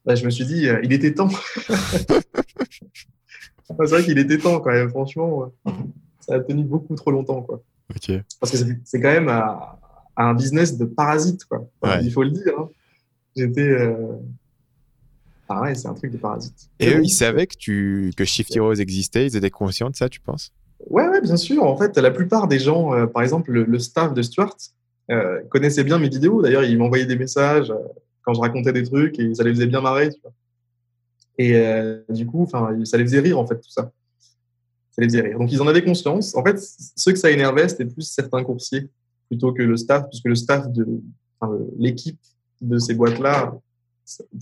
Je me suis dit, il était temps. C'est vrai qu'il était temps, quand même. Franchement, ça a tenu beaucoup trop longtemps, quoi. Okay. Parce que c'est quand même à un business de parasite, quoi. Ouais. Il faut le dire, hein. J'étais... c'est un truc de parasite. Et eux, ils savaient que Shifty Rose existait, ils étaient conscients de ça, tu penses? Ouais, bien sûr. En fait, la plupart des gens, par exemple, le staff de Stuart, connaissaient bien mes vidéos. D'ailleurs, ils m'envoyaient des messages quand je racontais des trucs et ça les faisait bien marrer, tu vois. Et du coup, ça les faisait rire, en fait, tout ça. Ça les faisait rire. Donc, ils en avaient conscience. En fait, ceux que ça énervait, c'était plus certains coursiers plutôt que le staff, puisque le staff l'équipe de ces boîtes-là,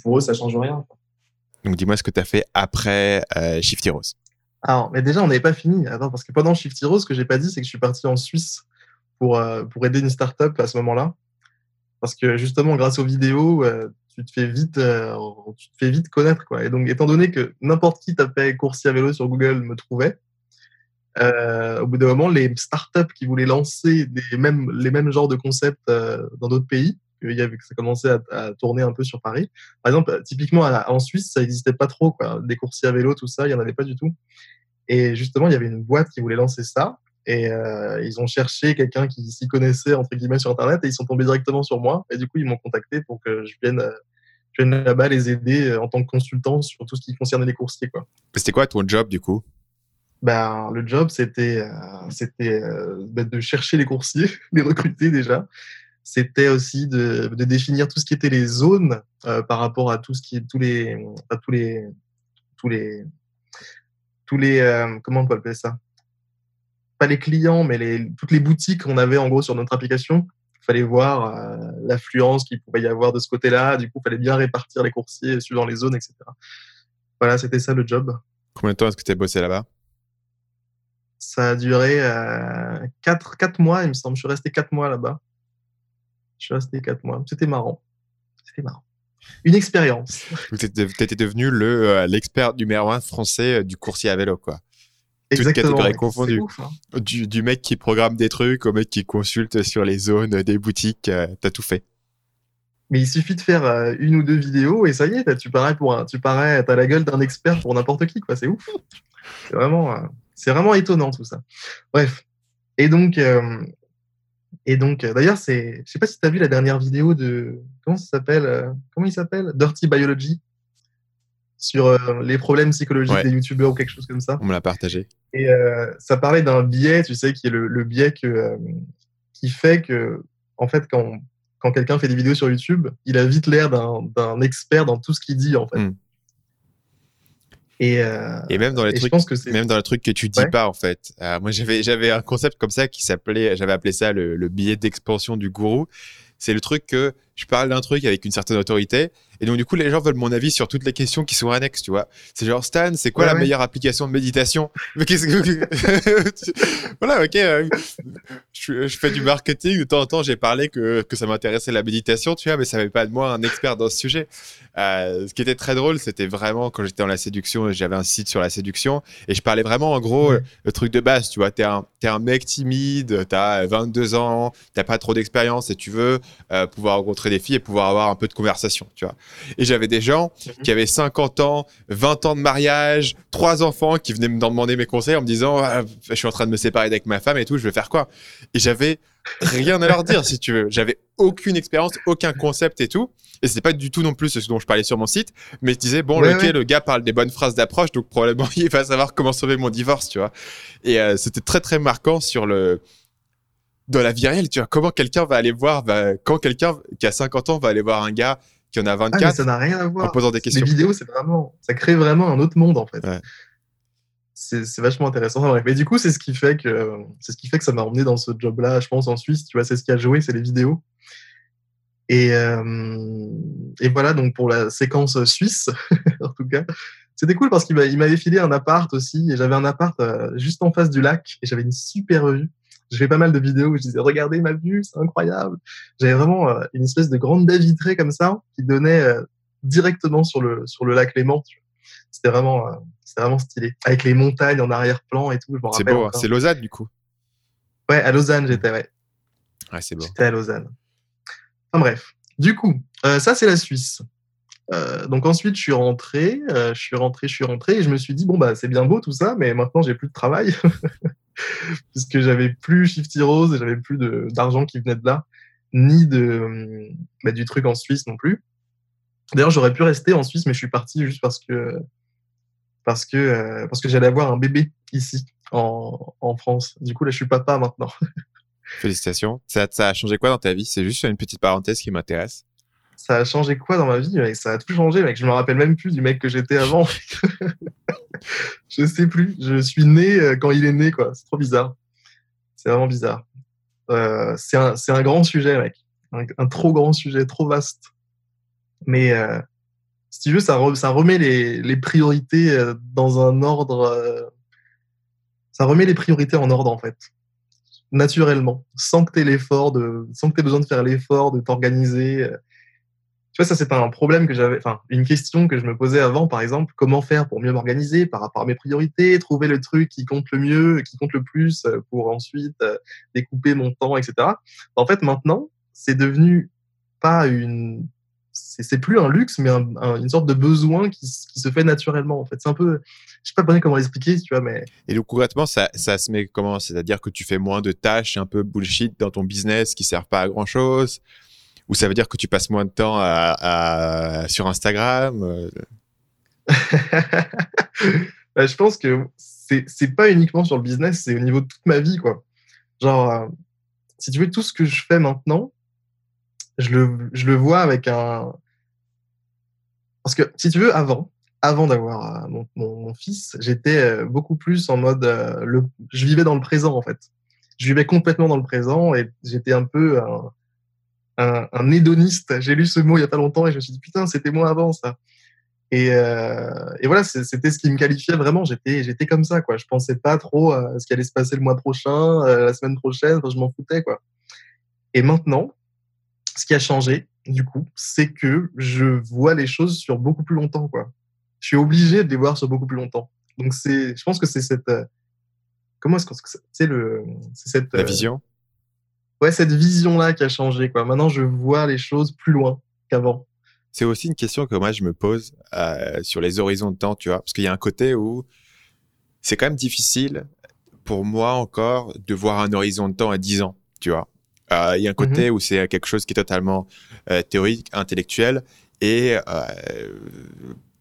pour eux, ça ne change rien, quoi. Donc, dis-moi ce que tu as fait après Shifty Rose. Alors, mais déjà, on n'avait pas fini. Attends, parce que pendant Shifty Rose, ce que je n'ai pas dit, c'est que je suis parti en Suisse pour aider une start-up à ce moment-là. Parce que justement, grâce aux vidéos, tu te fais vite connaître, quoi. Et donc, étant donné que n'importe qui tapait coursier à vélo sur Google me trouvait, au bout d'un moment, les startups qui voulaient lancer les mêmes genres de concepts dans d'autres pays, ça commençait à tourner un peu sur Paris. Par exemple, typiquement en Suisse, ça n'existait pas trop, quoi. Des coursiers à vélo, tout ça, il n'y en avait pas du tout. Et justement, il y avait une boîte qui voulait lancer ça. Et ils ont cherché quelqu'un qui s'y connaissait, entre guillemets, sur Internet. Et ils sont tombés directement sur moi. Et du coup, ils m'ont contacté pour que je vienne là-bas les aider en tant que consultant sur tout ce qui concernait les coursiers, quoi. C'était quoi ton job, du coup? Le job, c'était de chercher les coursiers, les recruter déjà. C'était aussi de définir tout ce qui était les zones par rapport à tout ce qui tous les comment on peut appeler ça? Pas les clients, mais toutes les boutiques qu'on avait en gros sur notre application. fallait voir l'affluence qu'il pouvait y avoir de ce côté-là. Du coup, il fallait bien répartir les coursiers suivant les zones, etc. Voilà, c'était ça le job. Combien de temps est-ce que tu as bossé là-bas? Ça a duré 4 mois, il me semble. Je suis resté 4 mois là-bas. C'était marrant. Une expérience. Tu étais devenu l'expert numéro 1 français du coursier à vélo, quoi. Exactement. Toutes catégories confondues. Ouf, hein. Du mec qui programme des trucs au mec qui consulte sur les zones des boutiques. T'as tout fait. Mais il suffit de faire 1 ou 2 vidéos et ça y est, t'as la gueule d'un expert pour n'importe qui, quoi. C'est ouf. C'est vraiment étonnant tout ça. Bref. Et donc, d'ailleurs, je sais pas si t'as vu la dernière vidéo de comment il s'appelle, Dirty Biology, sur les problèmes psychologiques des youtubeurs ou quelque chose comme ça. On me l'a partagé. Et ça parlait d'un biais, tu sais, qui est le biais qui fait que, en fait, quand quelqu'un fait des vidéos sur YouTube, il a vite l'air d'un expert dans tout ce qu'il dit, en fait. Mm. Et même dans les trucs, que tu dis pas, en fait. Moi, j'avais un concept comme ça qui s'appelait, j'avais appelé ça le biais d'expansion du gourou. C'est le truc que je parle d'un truc avec une certaine autorité. Et donc, du coup, les gens veulent mon avis sur toutes les questions qui sont annexes, tu vois. C'est genre, Stan, c'est quoi la meilleure application de méditation? Mais qu'est-ce que... Voilà, ok. Je fais du marketing. De temps en temps, j'ai parlé que ça m'intéressait la méditation, tu vois, mais ça ne fait pas de moi un expert dans ce sujet. Ce qui était très drôle, c'était vraiment quand j'étais dans la séduction, j'avais un site sur la séduction et je parlais vraiment, en gros, le truc de base, tu vois. T'es un mec timide, t'as 22 ans, t'as pas trop d'expérience et tu veux pouvoir rencontrer des filles et pouvoir avoir un peu de conversation, tu vois. Et j'avais des gens qui avaient 50 ans, 20 ans de mariage, 3 enfants qui venaient me demander mes conseils en me disant « je suis en train de me séparer avec ma femme et tout, je vais faire quoi ?» Et j'avais rien à leur dire, si tu veux. J'avais aucune expérience, aucun concept et tout. Et c'était pas du tout non plus ce dont je parlais sur mon site, mais je disais « bon, le gars parle des bonnes phrases d'approche, donc probablement il va savoir comment sauver mon divorce, tu vois. » Et c'était très, très marquant dans la vie réelle, tu vois, comment quelqu'un va aller voir, quand quelqu'un qui a 50 ans va aller voir un gars qui en a 24, mais ça n'a rien à voir. En posant des questions. Les vidéos, ça crée vraiment un autre monde, en fait. Ouais. C'est vachement intéressant. Bref. Mais du coup, c'est ce qui fait que ça m'a emmené dans ce job-là, je pense, en Suisse. Tu vois, c'est ce qui a joué, c'est les vidéos. Et voilà, donc pour la séquence suisse, en tout cas, c'était cool parce qu'il m'avait filé un appart aussi. Et j'avais un appart juste en face du lac et j'avais une super vue. Je fais pas mal de vidéos où je disais « Regardez ma vue, c'est incroyable !» J'avais vraiment une espèce de grande baie vitrée comme ça qui donnait directement sur le lac Léman. C'était vraiment stylé. Avec les montagnes en arrière-plan et tout, je m'en rappelle. C'est beau, c'est Lausanne du coup. Ouais, à Lausanne j'étais, Ouais, c'est beau. J'étais à Lausanne. Enfin bref, du coup, ça c'est la Suisse. Donc ensuite, je suis rentré et je me suis dit « Bon, bah c'est bien beau tout ça, mais maintenant j'ai plus de travail. » Puisque j'avais plus Shifty Rose, j'avais plus d'argent qui venait de là, ni du truc en Suisse non plus. D'ailleurs, j'aurais pu rester en Suisse, mais je suis parti juste parce que j'allais avoir un bébé ici, en France. Du coup, là, je suis papa maintenant. Félicitations. Ça a changé quoi dans ta vie? C'est juste une petite parenthèse qui m'intéresse. Ça a changé quoi dans ma vie, mec? Ça a tout changé, mec. Je me rappelle même plus du mec que j'étais avant. Je sais plus. Je suis né quand il est né, quoi. C'est trop bizarre. C'est vraiment bizarre. C'est un grand sujet, mec. Un trop grand sujet, trop vaste. Mais si tu veux, ça remet les priorités dans un ordre. Ça remet les priorités en ordre, en fait. Naturellement. Sans que tu aies besoin de faire l'effort, de t'organiser. Tu vois, ça, c'est un problème que j'avais, enfin, une question que je me posais avant, par exemple, comment faire pour mieux m'organiser par rapport à mes priorités, trouver le truc qui compte le mieux, qui compte le plus pour ensuite découper mon temps, etc. En fait, maintenant, c'est devenu c'est plus un luxe, mais une sorte de besoin qui se fait naturellement, en fait. C'est un peu, je sais pas bien comment l'expliquer, tu vois, mais. Et donc, concrètement, ça se met comment? C'est-à-dire que tu fais moins de tâches un peu bullshit dans ton business qui servent pas à grand chose? Ou ça veut dire que tu passes moins de temps sur Instagram? Je pense que c'est pas uniquement sur le business, c'est au niveau de toute ma vie, quoi. Genre, si tu veux, tout ce que je fais maintenant, je le vois avec un... Parce que, si tu veux, avant d'avoir mon fils, j'étais beaucoup plus en mode... je vivais dans le présent, en fait. Je vivais complètement dans le présent et j'étais un peu... un hédoniste. J'ai lu ce mot il n'y a pas longtemps et je me suis dit, putain, c'était moi avant, ça. Et voilà, c'était ce qui me qualifiait vraiment. J'étais comme ça, quoi. Je pensais pas trop à ce qui allait se passer le mois prochain, la semaine prochaine. Enfin, je m'en foutais, quoi. Et maintenant, ce qui a changé, du coup, c'est que je vois les choses sur beaucoup plus longtemps, quoi. Je suis obligé de les voir sur beaucoup plus longtemps. Donc, je pense que c'est cette... Comment est-ce que c'est cette... La vision. Ouais, cette vision-là qui a changé, quoi. Maintenant, je vois les choses plus loin qu'avant. C'est aussi une question que moi, je me pose sur les horizons de temps, tu vois. Parce qu'il y a un côté où c'est quand même difficile pour moi encore de voir un horizon de temps à 10 ans, tu vois. Il y a un côté où c'est quelque chose qui est totalement théorique, intellectuel. Et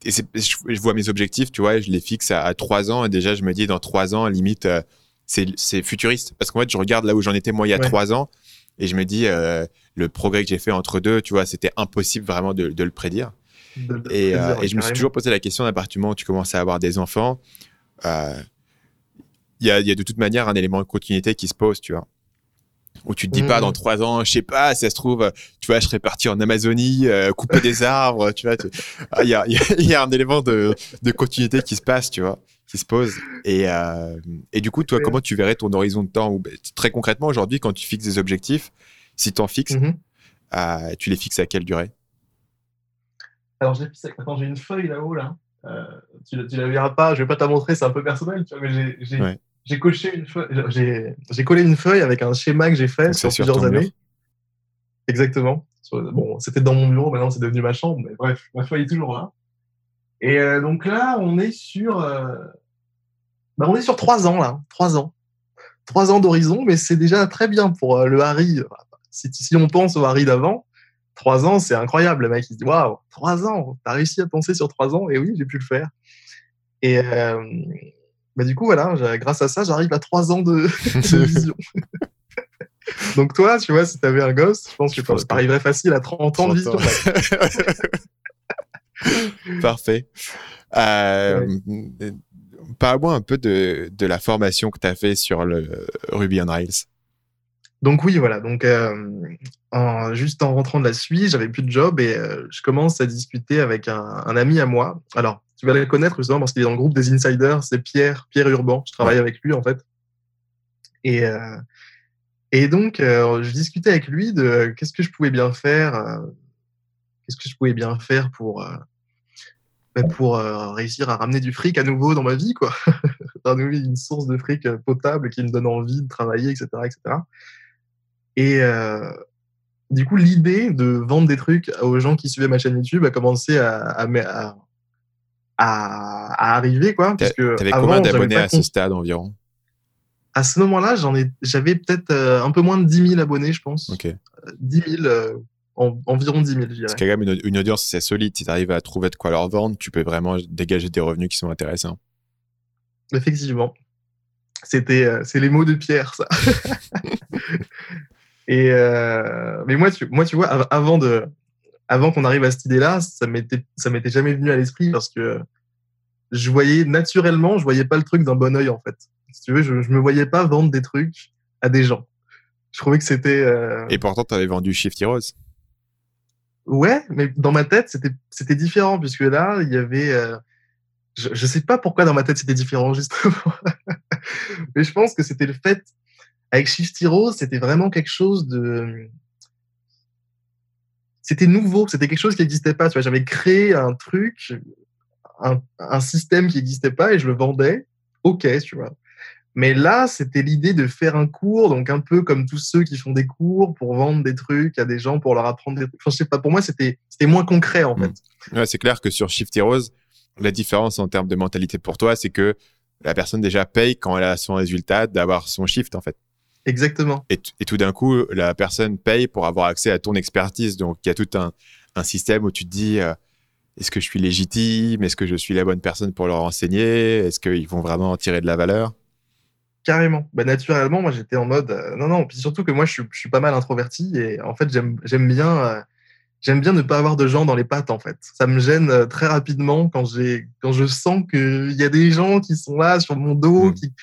je vois mes objectifs, tu vois, et je les fixe à 3 ans. Et déjà, je me dis, dans 3 ans, limite, c'est futuriste. Parce qu'en fait, je regarde là où j'en étais, moi, il y a 3 ans. Et je me dis, le progrès que j'ai fait entre deux, tu vois, c'était impossible vraiment de le prédire. Et je me suis toujours posé la question, à partir du moment où tu commences à avoir des enfants, il y a de toute manière un élément de continuité qui se pose, tu vois. Où tu te dis pas, dans 3 ans, je sais pas, si ça se trouve, tu vois, je serais parti en Amazonie, couper des arbres, tu vois. Il y a un élément de continuité qui se passe, tu vois, qui se pose. Et du coup, toi, comment tu verrais ton horizon de temps où, très concrètement, aujourd'hui, quand tu fixes des objectifs, si tu en fixes, tu les fixes à quelle durée? Alors, j'ai une feuille là-haut, là. Tu la verras pas, je vais pas te la montrer, c'est un peu personnel, tu vois, mais j'ai coché une feuille, j'ai collé une feuille avec un schéma que j'ai fait donc sur plusieurs années. Exactement. Bon, c'était dans mon bureau, maintenant c'est devenu ma chambre, mais bref, ma feuille est toujours là. Et donc là, on est sur 3 ans là, 3 ans. 3 ans d'horizon, mais c'est déjà très bien pour le Harry. Si on pense au Harry d'avant, 3 ans, c'est incroyable. Le mec, il se dit, waouh, 3 ans, t'as réussi à penser sur 3 ans. Et oui, j'ai pu le faire. Et du coup, voilà, grâce à ça, j'arrive à 3 ans de vision. Donc toi, tu vois, si t'avais un gosse, je pense que t'arriverais facile à 30 ans de vision. Ouais. Parfait. Ouais. Parle-moi un peu de la formation que t'as fait sur le Ruby on Rails. Donc oui, voilà. Donc juste en rentrant de la SUI, j'avais plus de job et je commence à discuter avec un ami à moi. Alors, tu vas le connaître justement parce qu'il est dans le groupe des Insiders, c'est Pierre Urban. Je travaille avec lui en fait. Et donc, je discutais avec lui de qu'est-ce que je pouvais bien faire pour réussir à ramener du fric à nouveau dans ma vie, quoi. Une source de fric potable qui me donne envie de travailler, etc., etc. Et du coup, l'idée de vendre des trucs aux gens qui suivaient ma chaîne YouTube a commencé à arriver, quoi. T'avais combien d'abonnés à ce stade environ? À ce moment-là, j'avais peut-être un peu moins de 10 000 abonnés, je pense. Okay. 10 000, environ 10 000, je dirais. C'est quand même une audience assez solide. Si tu arrives à trouver de quoi leur vendre, tu peux vraiment dégager des revenus qui sont intéressants. Effectivement. C'est les mots de Pierre, ça. Et mais moi, tu vois, avant qu'on arrive à cette idée-là, ça m'était jamais venu à l'esprit parce que je voyais pas le truc d'un bon œil, en fait. Si tu veux, je me voyais pas vendre des trucs à des gens. Je trouvais que c'était... Et pourtant, tu avais vendu Shifty Rose. Ouais, mais dans ma tête, c'était différent puisque là, il y avait... Je sais pas pourquoi dans ma tête, c'était différent, justement. Mais je pense que c'était le fait... Avec Shifty Rose, c'était vraiment quelque chose de... C'était nouveau, c'était quelque chose qui n'existait pas. Tu vois, j'avais créé un truc, un système qui n'existait pas et je le vendais. OK, tu vois. Mais là, c'était l'idée de faire un cours, donc un peu comme tous ceux qui font des cours pour vendre des trucs à des gens, pour leur apprendre des trucs. Enfin, je sais pas, pour moi, c'était moins concret, en fait. Ouais, c'est clair que sur Shifty Rose, la différence en termes de mentalité pour toi, c'est que la personne déjà paye quand elle a son résultat d'avoir son shift, en fait. Exactement. Et tout d'un coup, la personne paye pour avoir accès à ton expertise. Donc, il y a tout un système où tu te dis... Est-ce que je suis légitime? Est-ce que je suis la bonne personne pour leur enseigner? Est-ce qu'ils vont vraiment en tirer de la valeur? Carrément. Bah, naturellement, moi, j'étais en mode... non. Puis surtout que moi, je suis pas mal introverti. Et en fait, j'aime bien ne pas avoir de gens dans les pattes, en fait. Ça me gêne très rapidement quand je sens qu'il y a des gens qui sont là sur mon dos, qui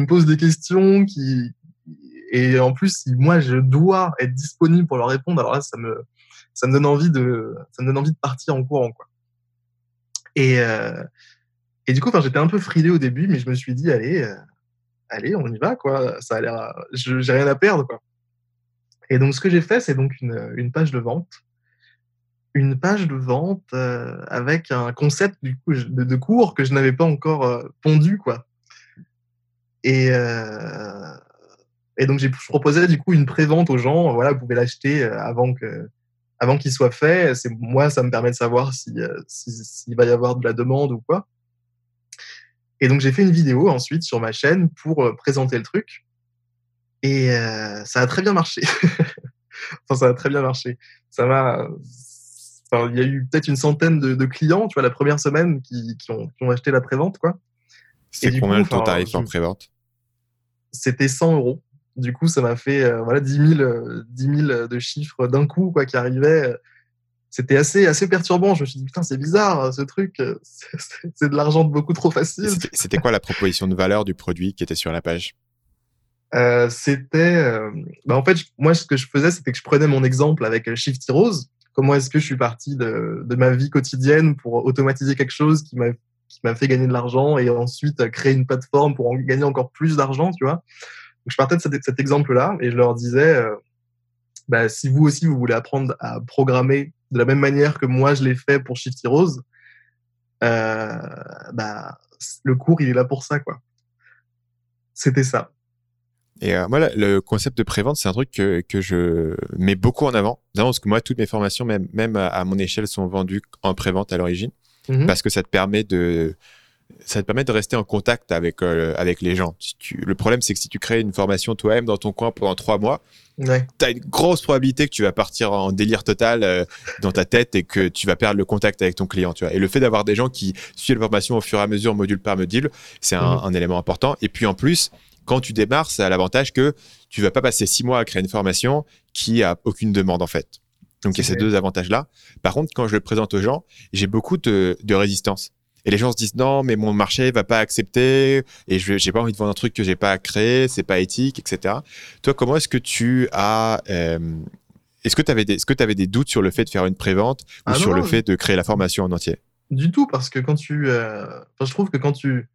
me posent des questions, Et en plus, moi, je dois être disponible pour leur répondre. Alors là, ça me donne envie de, partir en courant, quoi. Et du coup, j'étais un peu frileux au début, mais je me suis dit, allez, on y va, quoi. Ça a l'air, j'ai rien à perdre, quoi. Et donc, ce que j'ai fait, c'est donc une page de vente. Une page de vente avec un concept du coup, de cours que je n'avais pas encore pondu, quoi. Et donc, je proposais du coup une pré-vente aux gens. Voilà, vous pouvez l'acheter avant qu'il soit fait. Moi, ça me permet de savoir s'il va y avoir de la demande ou quoi. Et donc, j'ai fait une vidéo ensuite sur ma chaîne pour présenter le truc. Et ça a très bien marché. Ça m'a... Enfin, il y a eu peut-être une centaine de clients, tu vois, la première semaine qui ont acheté la prévente, quoi. C'était combien le ton tarif en prévente? C'était 100 €. Du coup, ça m'a fait 10 000 de chiffres d'un coup, quoi, qui arrivaient. C'était assez perturbant. Je me suis dit, putain, c'est bizarre, ce truc. C'est de l'argent beaucoup trop facile. C'était quoi la proposition de valeur du produit qui était sur la page? En fait, moi, ce que je faisais, c'était que je prenais mon exemple avec Shifty Rose. Comment est-ce que je suis parti de ma vie quotidienne pour automatiser quelque chose qui m'a fait gagner de l'argent et ensuite créer une plateforme pour en gagner encore plus d'argent, tu vois. Donc, je partais de cet exemple-là et je leur disais, si vous aussi, vous voulez apprendre à programmer de la même manière que moi, je l'ai fait pour Shifty Rose, le cours, il est là pour ça, quoi. C'était ça. Et moi, le concept de prévente, c'est un truc que je mets beaucoup en avant. Non, parce que moi, toutes mes formations, même à mon échelle, sont vendues en prévente à l'origine, parce que ça te permet de rester en contact avec les gens. Le problème, c'est que si tu crées une formation toi-même dans ton coin pendant 3 mois, t'as une grosse probabilité que tu vas partir en délire total dans ta tête et que tu vas perdre le contact avec ton client. Tu vois. Et le fait d'avoir des gens qui suivent la formation au fur et à mesure, module par module, c'est un élément important. Et puis en plus, quand tu démarres, ça a l'avantage que tu ne vas pas passer 6 mois à créer une formation qui n'a aucune demande, en fait. Donc, il y a ces deux avantages-là. Par contre, quand je le présente aux gens, j'ai beaucoup de résistance. Et les gens se disent « Non, mais mon marché ne va pas accepter et je n'ai pas envie de vendre un truc que je n'ai pas créé, ce n'est pas éthique, etc. » Toi, comment est-ce que tu as… Est-ce que tu avais des doutes sur le fait de faire une prévente ou le fait de créer la formation en entier? Du tout, parce que quand tu… je trouve que quand tu…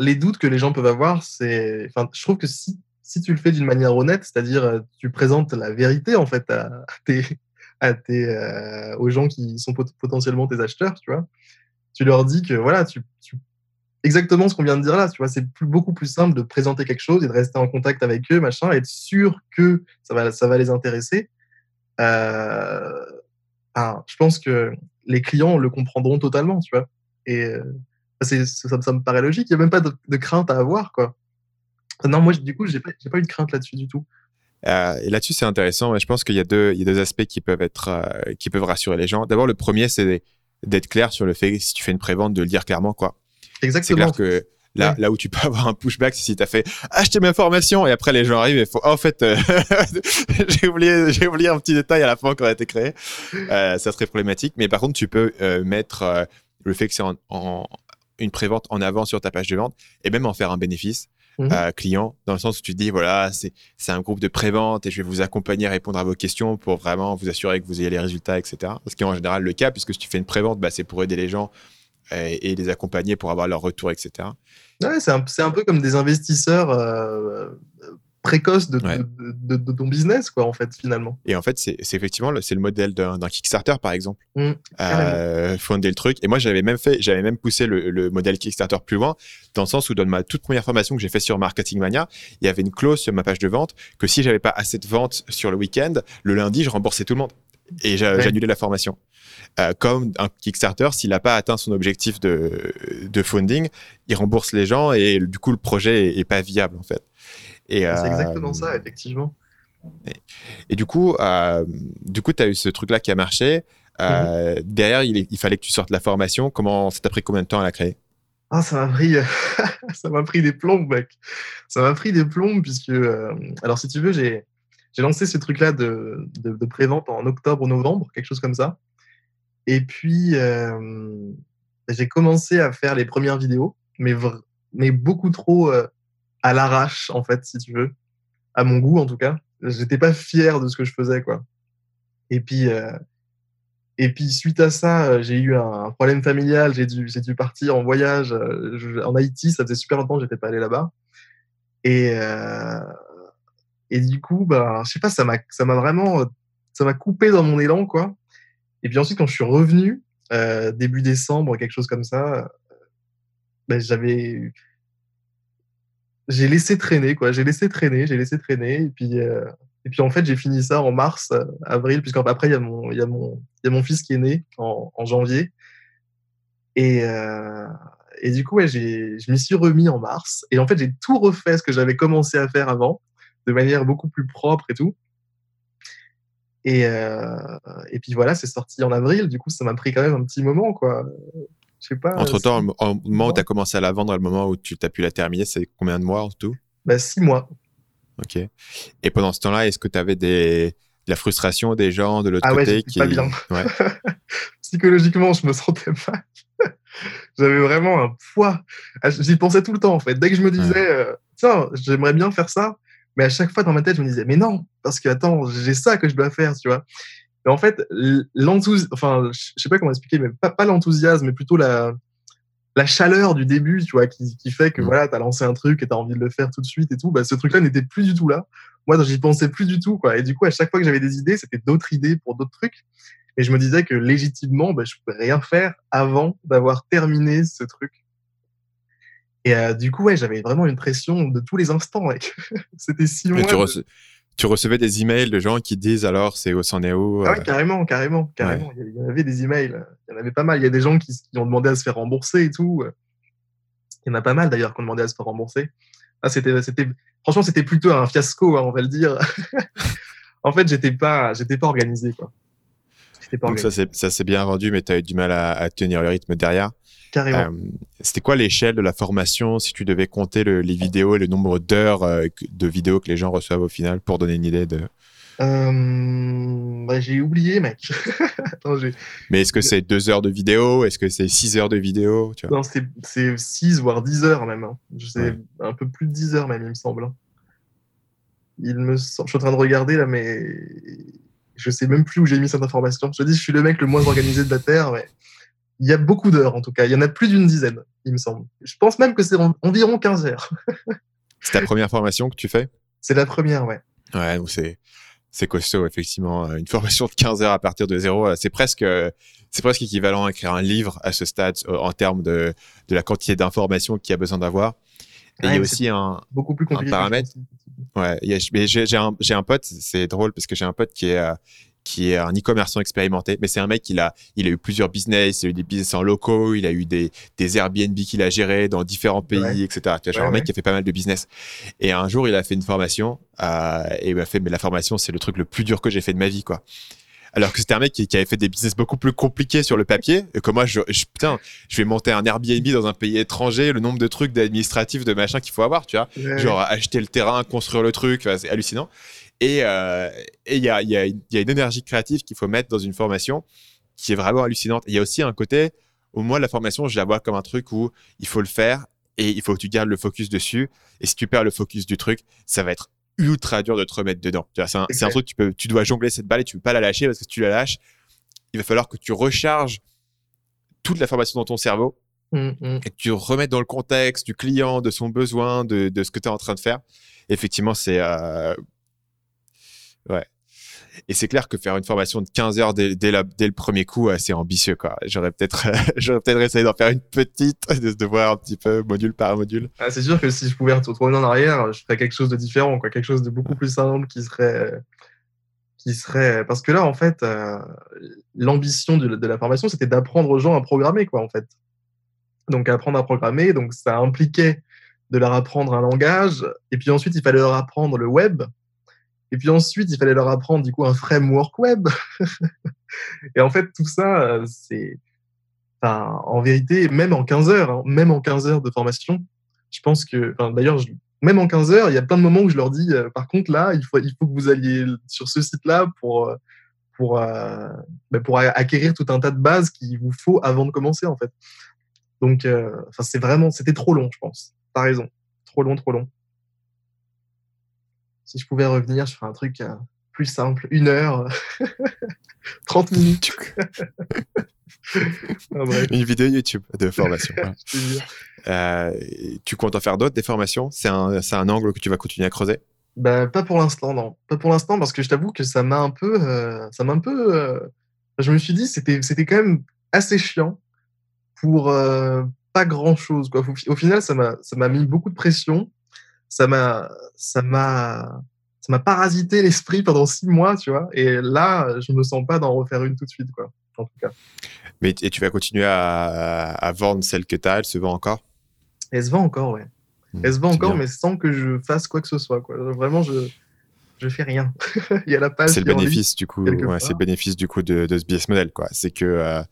les doutes que les gens peuvent avoir, c'est... je trouve que si tu le fais d'une manière honnête, c'est-à-dire tu présentes la vérité en fait aux gens qui sont potentiellement tes acheteurs, tu vois, tu leur dis que voilà, tu exactement ce qu'on vient de dire là, tu vois, c'est beaucoup plus simple de présenter quelque chose et de rester en contact avec eux, machin, être sûr que ça va les intéresser. Je pense que les clients le comprendront totalement, tu vois, et ça me paraît logique. Il n'y a même pas de crainte à avoir, quoi. Non, moi, du coup, j'ai pas eu de crainte là-dessus du tout. Et là-dessus, c'est intéressant. Je pense qu'il y a deux aspects qui peuvent rassurer les gens. D'abord, le premier, c'est d'être clair sur le fait, si tu fais une prévente, de le dire clairement, quoi. Exactement. C'est clair que là où tu peux avoir un pushback, c'est si tu as fait « Achetez ma formation !» et après, les gens arrivent et font « En fait, j'ai oublié un petit détail à la fin quand elle a été créée. » Ça serait problématique. Mais par contre, tu peux mettre le fait que c'est une prévente en avant sur ta page de vente et même en faire un bénéfice client, dans le sens où tu te dis voilà, c'est un groupe de prévente et je vais vous accompagner à répondre à vos questions pour vraiment vous assurer que vous ayez les résultats, etc. Ce qui est en général le cas, puisque si tu fais une prévente, c'est pour aider les gens et les accompagner pour avoir leur retour, etc. Ouais, c'est un peu comme des investisseurs précoces de ton business, quoi, en fait, finalement. Et en fait, c'est effectivement c'est le modèle d'un Kickstarter, par exemple. Fonder le truc. Et moi, j'avais même poussé le modèle Kickstarter plus loin, dans le sens où, dans ma toute première formation que j'ai fait sur Marketing Mania, il y avait une clause sur ma page de vente que si j'avais pas assez de ventes sur le week-end, le lundi, je remboursais tout le monde. Et j'annulais la formation. Comme un Kickstarter, s'il n'a pas atteint son objectif de funding, il rembourse les gens et du coup, le projet n'est pas viable, en fait. C'est exactement ça, effectivement. Et du coup, tu as eu ce truc-là qui a marché. Derrière, il fallait que tu sortes la formation. Ça t'a pris combien de temps à la créer? Ça m'a pris des plombes, mec. Ça m'a pris des plombes, puisque... alors, si tu veux, j'ai lancé ce truc-là de pré-vente en octobre ou novembre, quelque chose comme ça. Et puis, j'ai commencé à faire les premières vidéos, mais beaucoup trop... à l'arrache, en fait, si tu veux. à mon goût en tout cas. J'étais pas fier de ce que je faisais, quoi. Et puis suite à ça, j'ai eu un problème familial, j'ai dû partir en voyage en Haïti. Ça faisait super longtemps que j'étais pas allé là-bas. Et du coup, bah, je sais pas, ça m'a coupé dans mon élan, quoi. Et puis ensuite, quand je suis revenu début décembre, quelque chose comme ça, bah, j'ai laissé traîner. Et puis en fait, j'ai fini ça en mars, avril, puisqu'après, il y a mon fils qui est né en janvier. Et du coup, ouais, je m'y suis remis en mars. Et en fait, j'ai tout refait ce que j'avais commencé à faire avant, de manière beaucoup plus propre et tout. Et puis voilà, c'est sorti en avril. Du coup, ça m'a pris quand même un petit moment, quoi. Je sais pas. Entre-temps, au moment où tu as commencé à la vendre, et le moment où tu as pu la terminer, c'est combien de mois en tout ? Bah, 6 mois. Ok. Et pendant ce temps-là, est-ce que tu avais de la frustration des gens de l'autre côté? J'étais pas bien. Ouais. Psychologiquement, je me sentais mal. J'avais vraiment un poids. J'y pensais tout le temps, en fait. Dès que je me disais, tiens, j'aimerais bien faire ça, mais à chaque fois dans ma tête, je me disais, mais non, parce que attends, j'ai ça que je dois faire, tu vois. Et en fait, je sais pas comment expliquer, mais pas l'enthousiasme, mais plutôt la chaleur du début, tu vois, qui fait que voilà, t'as lancé un truc et t'as envie de le faire tout de suite et tout. Bah, ce truc-là n'était plus du tout là. Moi, j'y pensais plus du tout, quoi. Et du coup, à chaque fois que j'avais des idées, c'était d'autres idées pour d'autres trucs. Et je me disais que légitimement, bah, je pouvais rien faire avant d'avoir terminé ce truc. Et du coup, ouais, j'avais vraiment une pression de tous les instants. Ouais. C'était 6 mois. Tu recevais des emails de gens qui disent alors c'est où, c'en est où? Ah ouais, carrément. Ouais. Il y en avait des emails. Il y en avait pas mal. Il y a des gens qui ont demandé à se faire rembourser et tout. Il y en a pas mal d'ailleurs qui ont demandé à se faire rembourser. Ah, franchement, c'était plutôt un fiasco, hein, on va le dire. En fait, j'étais pas organisé, quoi. Donc ça s'est bien vendu, mais tu as eu du mal à tenir le rythme derrière. Carrément. C'était quoi l'échelle de la formation si tu devais compter les vidéos et le nombre d'heures de vidéos que les gens reçoivent au final pour donner une idée de... Bah, j'ai oublié, mec. Attends, mais est-ce que c'est 2 heures de vidéo? Est-ce que c'est 6 heures de vidéo, tu vois? Non, c'est 6 voire 10 heures même. Hein. Je sais, ouais. Un peu plus de 10 heures même, il me semble. Je suis en train de regarder là, mais... Je sais même plus où j'ai mis cette information. Je te dis, je suis le mec le moins organisé de la Terre, mais il y a beaucoup d'heures, en tout cas. Il y en a plus d'une dizaine, il me semble. Je pense même que c'est environ 15 heures. C'est ta première formation que tu fais? C'est la première, ouais. Ouais, donc c'est costaud, effectivement. Une formation de 15 heures à partir de zéro, c'est presque équivalent à écrire un livre à ce stade en termes de la quantité d'informations qu'il y a besoin d'avoir. Et ouais, il y a aussi beaucoup plus compliqué, un paramètre. Ouais, mais j'ai un pote, c'est drôle parce que j'ai un pote qui est un e-commerçant expérimenté, mais c'est un mec il a eu plusieurs business, il a eu des business en locaux, il a eu des Airbnb qu'il a géré dans différents pays, ouais. etc. Tu vois, genre un mec qui a fait pas mal de business. Et un jour, il a fait une formation et il m'a fait, mais la formation, c'est le truc le plus dur que j'ai fait de ma vie, quoi. Alors que c'était un mec qui avait fait des business beaucoup plus compliqués sur le papier. Et que moi, je vais monter un Airbnb dans un pays étranger, le nombre de trucs d'administratifs, de machin qu'il faut avoir, tu vois. Ouais. Genre acheter le terrain, construire le truc, enfin, c'est hallucinant. Et il y a une énergie créative qu'il faut mettre dans une formation qui est vraiment hallucinante. Il y a aussi un côté où moi, la formation, je la vois comme un truc où il faut le faire et il faut que tu gardes le focus dessus. Et si tu perds le focus du truc, ça va être ultra dur de te remettre dedans. C'est un truc, tu dois jongler cette balle et tu peux pas la lâcher parce que si tu la lâches, il va falloir que tu recharges toute la formation dans ton cerveau et que tu remettes dans le contexte du client, de son besoin, de ce que tu es en train de faire. Et effectivement, c'est... Ouais. Et c'est clair que faire une formation de 15 heures dès le premier coup, c'est ambitieux, quoi. J'aurais peut-être essayé d'en faire une petite, de voir un petit peu module par module. Ah, c'est sûr que si je pouvais retourner en arrière, je ferais quelque chose de différent, quoi. Quelque chose de beaucoup plus simple qui serait, parce que là, en fait, l'ambition de la formation, c'était d'apprendre aux gens à programmer, quoi, en fait. Donc, apprendre à programmer, donc ça impliquait de leur apprendre un langage, et puis ensuite, il fallait leur apprendre le web. Et puis ensuite, il fallait leur apprendre du coup un framework web. Et en fait, tout ça, c'est, enfin, en vérité, même en 15 heures de formation, je pense que, enfin, d'ailleurs, même en 15 heures, il y a plein de moments où je leur dis, par contre, là, il faut que vous alliez sur ce site-là pour acquérir tout un tas de bases qu'il vous faut avant de commencer, en fait. Donc, enfin, c'était trop long, je pense. T'as raison, trop long. si je pouvais revenir, je ferais un truc plus simple. 1 heure, 30 minutes. Ah, une vidéo YouTube de formation. Tu comptes en faire d'autres, des formations ? C'est un angle que tu vas continuer à creuser ? Bah, pas pour l'instant, non. Pas pour l'instant, parce que je t'avoue que ça m'a un peu. Je me suis dit, c'était quand même assez chiant pour pas grand chose, quoi. Au final, ça m'a mis beaucoup de pression. Ça m'a parasité l'esprit pendant 6 mois, tu vois. Et là, je me sens pas d'en refaire une tout de suite, quoi. En tout cas. Mais et tu vas continuer à vendre celle que t'as, elle se vend encore ? Elle se vend encore, ouais. Elle se vend encore, bien. Mais sans que je fasse quoi que ce soit, quoi. Vraiment, je fais rien. Il y a la page. C'est le bénéfice du coup. Ouais, c'est le bénéfice du coup de ce business model, quoi. C'est que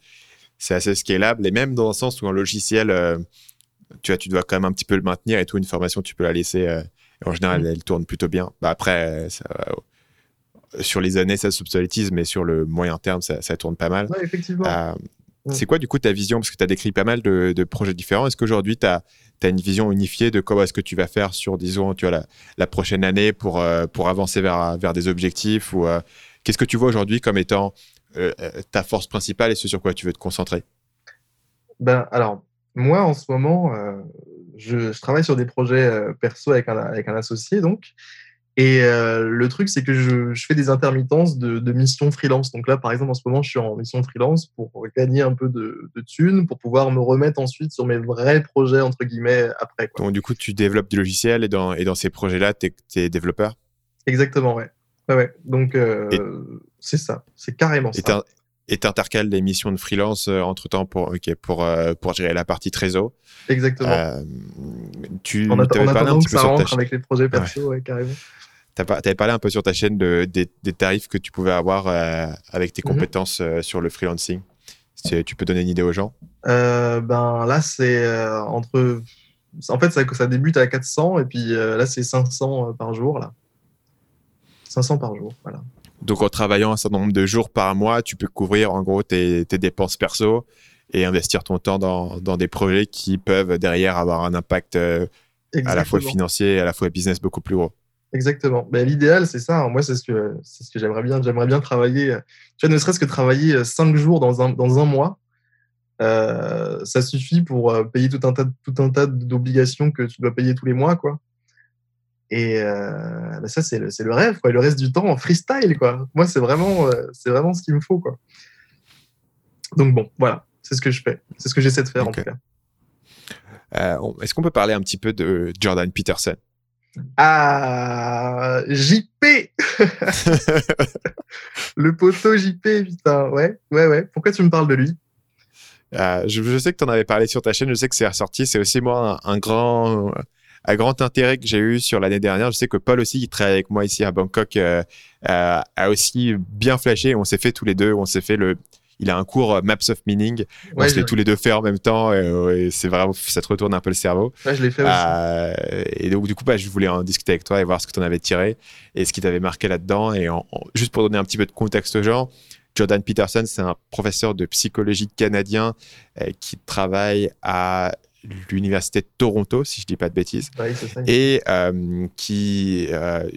c'est assez scalable, et même dans le sens où un logiciel, tu dois quand même un petit peu le maintenir et tout. Une formation, tu peux la laisser. En général, elle tourne plutôt bien. Bah, après, sur les années, ça s'obsolétise, mais sur le moyen terme, ça tourne pas mal. Ouais, effectivement. C'est quoi, du coup, ta vision ? Parce que tu as décrit pas mal de projets différents. Est-ce qu'aujourd'hui, tu as une vision unifiée de comment est-ce que tu vas faire sur, disons, tu vois, la prochaine année pour avancer vers des objectifs, ou qu'est-ce que tu vois aujourd'hui comme étant ta force principale et ce sur quoi tu veux te concentrer ? Ben, alors, moi, en ce moment, je travaille sur des projets perso avec un associé, donc. Et le truc, c'est que je fais des intermittences de missions freelance. Donc là, par exemple, en ce moment, je suis en mission freelance pour gagner un peu de thunes, pour pouvoir me remettre ensuite sur mes vrais projets, entre guillemets, après, quoi. Donc, du coup, tu développes du logiciel et dans ces projets-là, t'es développeur ? Exactement, ouais. Ouais. Donc, c'est ça. C'est carrément ça. Et t'intercales les missions de freelance entre-temps pour gérer la partie trésor. Exactement. On attend un petit peu sur ta chaîne. Avec les projets perso, ouais, carrément. T'avais parlé un peu sur ta chaîne des tarifs que tu pouvais avoir avec tes compétences sur le freelancing. Tu peux donner une idée aux gens ? Ben là, c'est entre... En fait, ça débute à 400 et puis là, c'est 500 par jour. Là. 500 par jour, voilà. Donc, en travaillant un certain nombre de jours par mois, tu peux couvrir en gros tes dépenses perso et investir ton temps dans des projets qui peuvent derrière avoir un impact à la fois financier et à la fois business beaucoup plus gros. Exactement. Ben, l'idéal, c'est ça. Moi, c'est ce que j'aimerais bien. J'aimerais bien travailler. Tu vois, ne serait-ce que travailler 5 jours dans un mois, ça suffit pour payer tout un tas d'obligations que tu dois payer tous les mois, quoi. Et ben ça, c'est le rêve, quoi. Et le reste du temps en freestyle, quoi. Moi, c'est vraiment ce qu'il me faut, quoi. Donc bon, voilà, c'est ce que je fais. C'est ce que j'essaie de faire, okay. En tout cas. Est-ce qu'on peut parler un petit peu de Jordan Peterson ? Ah, JP Le poteau JP, putain, ouais. Pourquoi tu me parles de lui ? Je sais que tu en avais parlé sur ta chaîne, je sais que c'est ressorti. C'est aussi, moi, un grand intérêt que j'ai eu sur l'année dernière. Je sais que Paul aussi, qui travaille avec moi ici à Bangkok, a aussi bien flashé. On s'est fait tous les deux. Il a un cours Maps of Meaning. Ouais, on se l'est tous les deux fait en même temps. Et c'est vraiment, ça te retourne un peu le cerveau. Ouais, je l'ai fait aussi. Et donc, du coup, bah, je voulais en discuter avec toi et voir ce que tu en avais tiré et ce qui t'avait marqué là-dedans. Et juste pour donner un petit peu de contexte aux gens, Jordan Peterson, c'est un professeur de psychologie canadien qui travaille à l'université de Toronto, si je ne dis pas de bêtises, oui, c'est ça. Et qui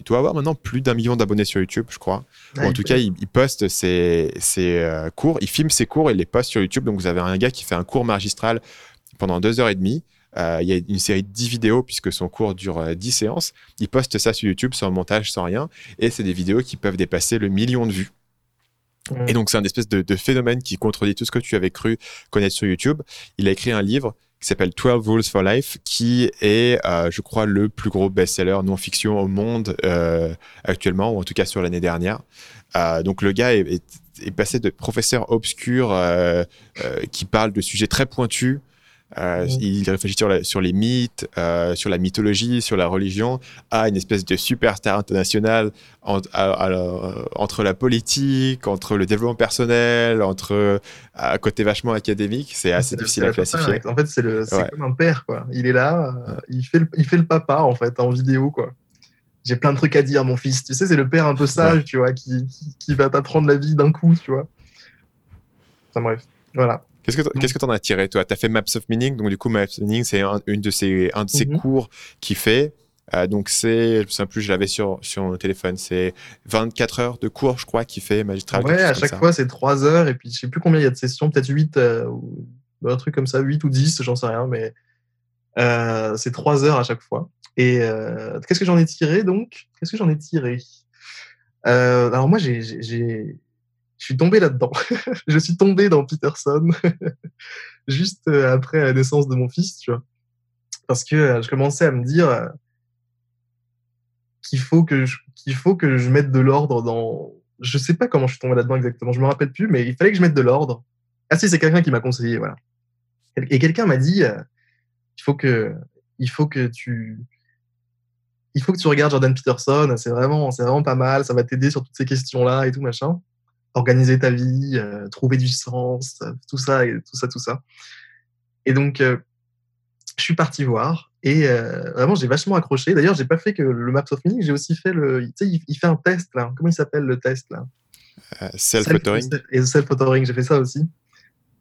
doit avoir maintenant plus d'1 million d'abonnés sur YouTube, je crois. Ah, bon, en tout cas, il poste ses cours, il filme ses cours et les poste sur YouTube. Donc, vous avez un gars qui fait un cours magistral pendant 2h30. Il y a une série de 10 vidéos, puisque son cours dure 10 séances. Il poste ça sur YouTube, sans montage, sans rien. Et c'est des vidéos qui peuvent dépasser le 1 million de vues. Et donc, c'est un espèce de phénomène qui contredit tout ce que tu avais cru connaître sur YouTube. Il a écrit un livre qui s'appelle 12 Rules for Life, qui est, je crois, le plus gros best-seller non-fiction au monde actuellement, ou en tout cas sur l'année dernière. Donc, le gars est passé de professeur obscur qui parle de sujets très pointus. Il réfléchit sur les mythes, sur la mythologie, sur la religion, à une espèce de superstar internationale entre la politique, entre le développement personnel, entre un côté vachement académique. C'est assez difficile à classifier. En fait, c'est comme un père, quoi. Il est là, il fait le papa en fait en vidéo, quoi. J'ai plein de trucs à dire, mon fils. Tu sais, c'est le père un peu sage, tu vois, qui va t'apprendre la vie d'un coup, tu vois. Enfin bref, voilà. Qu'est-ce que t'en as tiré, toi ? T'as fait Maps of Meaning, donc du coup, Maps of Meaning, c'est un de ces cours qu'il fait. Donc c'est, je me souviens plus, je l'avais sur mon téléphone, c'est 24 heures de cours, je crois, qui fait magistral. Ouais, à chaque fois, c'est 3 heures, et puis je sais plus combien il y a de sessions, peut-être 8, ou un truc comme ça, 8 ou 10, j'en sais rien, mais c'est 3 heures à chaque fois. Et qu'est-ce que j'en ai tiré, donc ? Qu'est-ce que j'en ai tiré ? Alors moi, je suis tombé là-dedans. Je suis tombé dans Peterson, juste après la naissance de mon fils, tu vois. Parce que je commençais à me dire qu'il faut que je mette de l'ordre dans... Je sais pas comment je suis tombé là-dedans exactement, je me rappelle plus, mais il fallait que je mette de l'ordre. Ah si, c'est quelqu'un qui m'a conseillé, voilà. Et quelqu'un m'a dit, il faut que tu regardes Jordan Peterson, c'est vraiment pas mal, ça va t'aider sur toutes ces questions-là et tout, machin. Organiser ta vie, trouver du sens, tout ça. Et donc, je suis parti voir et vraiment, j'ai vachement accroché. D'ailleurs, j'ai pas fait que le Maps of Meaning, j'ai aussi fait le... Tu sais, il fait un test, là. Comment il s'appelle, le test, là ? Self-authoring. Et self-authoring, j'ai fait ça aussi.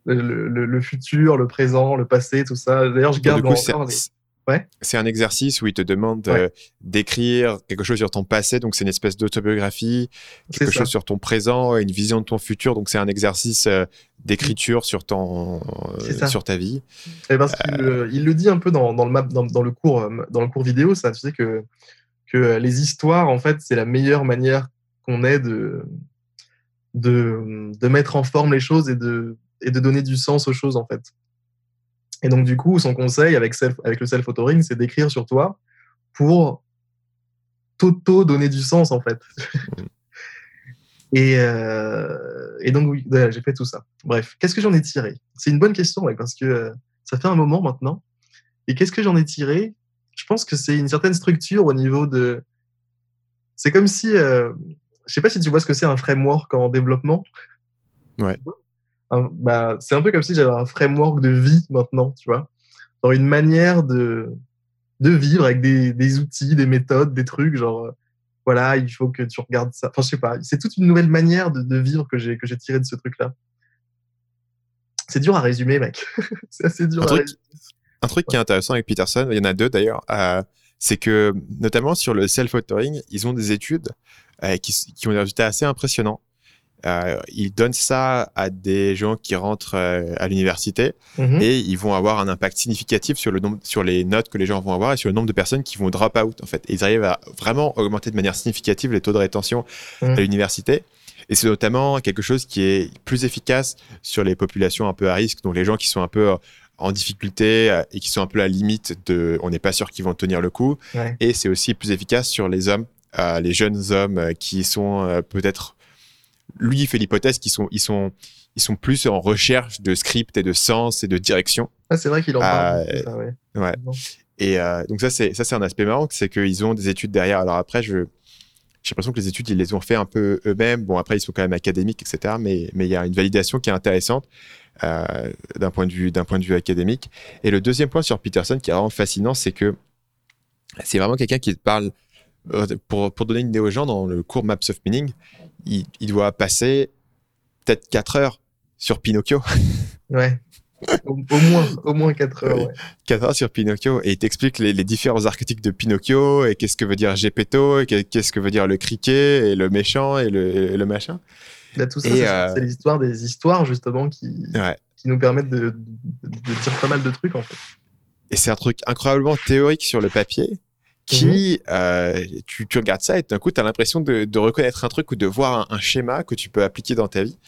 Le futur, le présent, le passé, tout ça. D'ailleurs, je garde encore... Ouais. C'est un exercice où il te demande d'écrire quelque chose sur ton passé, donc c'est une espèce d'autobiographie, quelque chose sur ton présent, une vision de ton futur, donc c'est un exercice d'écriture sur ta vie. Et parce qu'il le dit un peu dans le cours vidéo, ça, tu sais que les histoires, en fait, c'est la meilleure manière qu'on ait de mettre en forme les choses et de donner du sens aux choses, en fait. Et donc, du coup, son conseil avec le self-authoring, c'est d'écrire sur toi pour t'auto-donner du sens, en fait. Et donc, oui, j'ai fait tout ça. Bref, qu'est-ce que j'en ai tiré ? C'est une bonne question, ouais, parce que ça fait un moment maintenant. Et qu'est-ce que j'en ai tiré ? Je pense que c'est une certaine structure au niveau de... C'est comme si... Je ne sais pas si tu vois ce que c'est un framework en développement. Ouais. Bah, c'est un peu comme si j'avais un framework de vie maintenant, tu vois, genre une manière de vivre avec des outils, des méthodes, des trucs, genre voilà, il faut que tu regardes ça, enfin je sais pas, c'est toute une nouvelle manière de vivre que j'ai tiré de ce truc là. C'est dur à résumer, mec. C'est assez dur à résumer. Un truc qui est intéressant avec Peterson, il y en a deux d'ailleurs, c'est que notamment sur le self-authoring, ils ont des études qui ont des résultats assez impressionnants. Ils donnent ça à des gens qui rentrent à l'université, et ils vont avoir un impact significatif sur les notes que les gens vont avoir et sur le nombre de personnes qui vont drop out, en fait. Et ils arrivent à vraiment augmenter de manière significative les taux de rétention à l'université. Et c'est notamment quelque chose qui est plus efficace sur les populations un peu à risque, donc les gens qui sont un peu en difficulté et qui sont un peu à la limite de on n'est pas sûr qu'ils vont tenir le coup. Ouais. Et c'est aussi plus efficace sur les hommes, les jeunes hommes qui sont peut-être... Lui, il fait l'hypothèse qu'ils sont plus en recherche de script et de sens et de direction. Ah, c'est vrai qu'il en parle. Ça, ouais. Ouais. Et donc ça c'est un aspect marrant, c'est qu'ils ont des études derrière. Alors après, j'ai l'impression que les études, ils les ont fait un peu eux-mêmes. Bon, après, ils sont quand même académiques, etc. Mais il y a une validation qui est intéressante d'un point de vue académique. Et le deuxième point sur Peterson qui est vraiment fascinant, c'est que c'est vraiment quelqu'un qui parle... Pour donner une idée aux gens, dans le cours Maps of Meaning, il doit passer peut-être 4 heures sur Pinocchio. Ouais, au moins 4 heures. Ouais. 4 heures sur Pinocchio, et il t'explique les différents archétypes de Pinocchio, et qu'est-ce que veut dire Gepetto, et qu'est-ce que veut dire le criquet, et le méchant, et le machin. Là, tout ça, c'est l'histoire des histoires, justement, qui nous permettent de dire pas mal de trucs, en fait. Et c'est un truc incroyablement théorique sur le papier, qui, tu regardes ça et d'un coup, tu as l'impression de reconnaître un truc ou de voir un schéma que tu peux appliquer dans ta vie.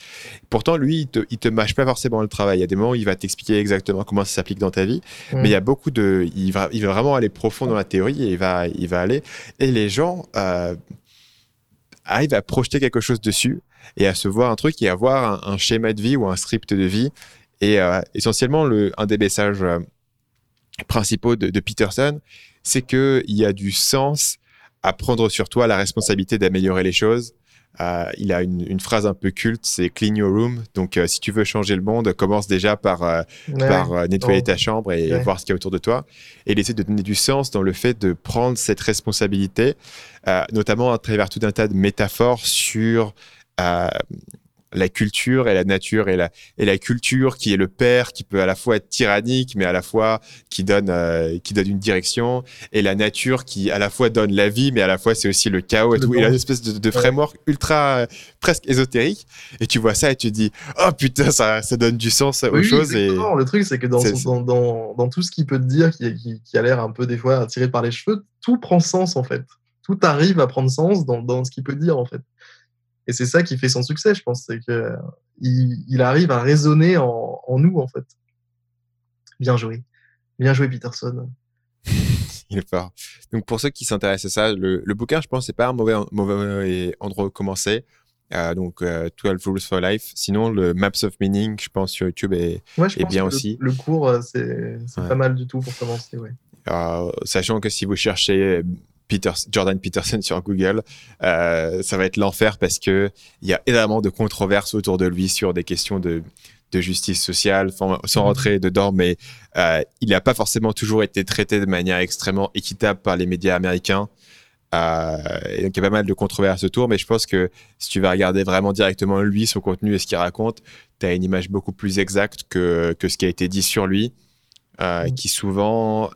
Pourtant, lui, il te mâche pas forcément le travail. Il y a des moments où il va t'expliquer exactement comment ça s'applique dans ta vie, mais il y a beaucoup de... Il va vraiment aller profond dans la théorie et il va aller... Et les gens arrivent à projeter quelque chose dessus et à se voir un truc et à voir un schéma de vie ou un script de vie. Et essentiellement, un des messages principaux de Peterson, c'est qu'il y a du sens à prendre sur toi la responsabilité d'améliorer les choses. Il a une phrase un peu culte, c'est « clean your room ». Donc, si tu veux changer le monde, commence déjà par nettoyer ta chambre et voir ce qu'il y a autour de toi. Et il essaie de donner du sens dans le fait de prendre cette responsabilité, notamment à travers tout un tas de métaphores sur la culture et la nature et la culture qui est le père, qui peut à la fois être tyrannique, mais à la fois qui donne une direction, et la nature qui à la fois donne la vie, mais à la fois c'est aussi le chaos et tout. Il y a une espèce de framework ultra, presque ésotérique. Et tu vois ça et tu dis, oh putain, ça donne du sens aux choses. Exactement. Et le truc, c'est que dans tout ce qu'il peut te dire, qui a l'air un peu des fois tiré par les cheveux, tout prend sens en fait. Tout arrive à prendre sens dans ce qu'il peut dire en fait. Et c'est ça qui fait son succès, je pense. C'est qu'il arrive à raisonner en nous, en fait. Bien joué. Bien joué, Peterson. Il est fort. Donc, pour ceux qui s'intéressent à ça, le bouquin, je pense, c'est pas un mauvais endroit où commencer. Donc, 12 Rules for Life. Sinon, le Maps of Meaning, je pense, sur YouTube est bien aussi. Le cours, c'est pas mal du tout pour commencer. Ouais. Sachant que si vous cherchez Jordan Peterson sur Google, ça va être l'enfer parce que il y a énormément de controverses autour de lui sur des questions de justice sociale, sans rentrer dedans, mais il n'a pas forcément toujours été traité de manière extrêmement équitable par les médias américains. Et donc il y a pas mal de controverses autour, mais je pense que si tu vas regarder vraiment directement lui, son contenu et ce qu'il raconte, tu as une image beaucoup plus exacte que ce qui a été dit sur lui, qui souvent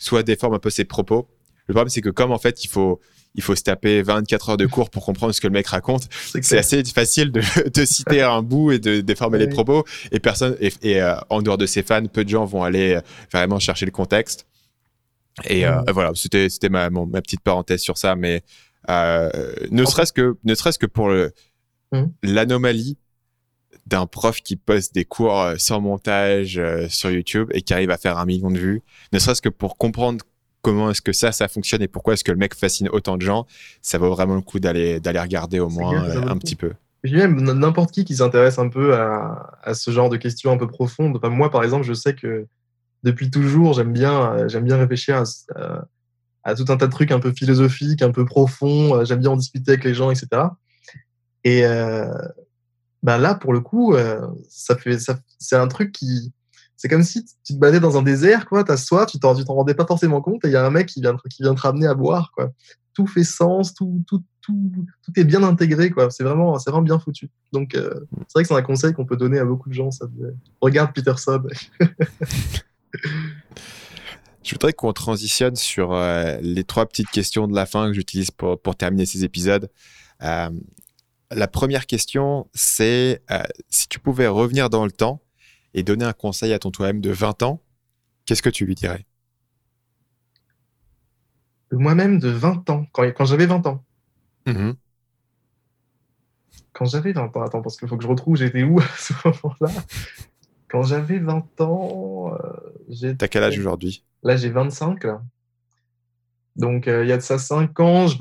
soit déforme un peu ses propos. Le problème, c'est que comme en fait, il faut se taper 24 heures de cours pour comprendre ce que le mec raconte, c'est assez facile de citer un bout et de déformer les propos. Et personne, en dehors de ses fans, peu de gens vont aller vraiment chercher le contexte. Et voilà, c'était ma petite parenthèse sur ça. Mais ne serait-ce que pour l'anomalie d'un prof qui poste des cours sans montage sur YouTube et qui arrive à faire 1 million de vues, ne serait-ce que pour comprendre comment est-ce que ça fonctionne et pourquoi est-ce que le mec fascine autant de gens, ça vaut vraiment le coup d'aller regarder au moins un petit peu. Puis même n'importe qui s'intéresse un peu à ce genre de questions un peu profondes. Enfin, moi, par exemple, je sais que depuis toujours, j'aime bien réfléchir à tout un tas de trucs un peu philosophiques, un peu profonds. J'aime bien en discuter avec les gens, etc. Et là, pour le coup, c'est un truc qui... C'est comme si tu te baladais dans un désert, quoi. T'as soif, tu t'en rendais pas forcément compte, et il y a un mec qui vient te ramener à boire, quoi. Tout fait sens, tout est bien intégré, quoi. C'est vraiment bien foutu. Donc, c'est vrai que c'est un conseil qu'on peut donner à beaucoup de gens, ça. Regarde Peterson. Je voudrais qu'on transitionne sur les 3 petites questions de la fin que j'utilise pour terminer ces épisodes. La première question, c'est si tu pouvais revenir dans le temps et donner un conseil à ton toi-même de 20 ans, qu'est-ce que tu lui dirais ? Moi-même de 20 ans, quand j'avais 20 ans. Mm-hmm. Quand j'avais 20 ans, attends, parce qu'il faut que je retrouve, j'étais où à ce moment-là ? Quand j'avais 20 ans... T'as quel âge aujourd'hui ? Là, j'ai 25. Là. Donc, il y a de ça 5 ans, je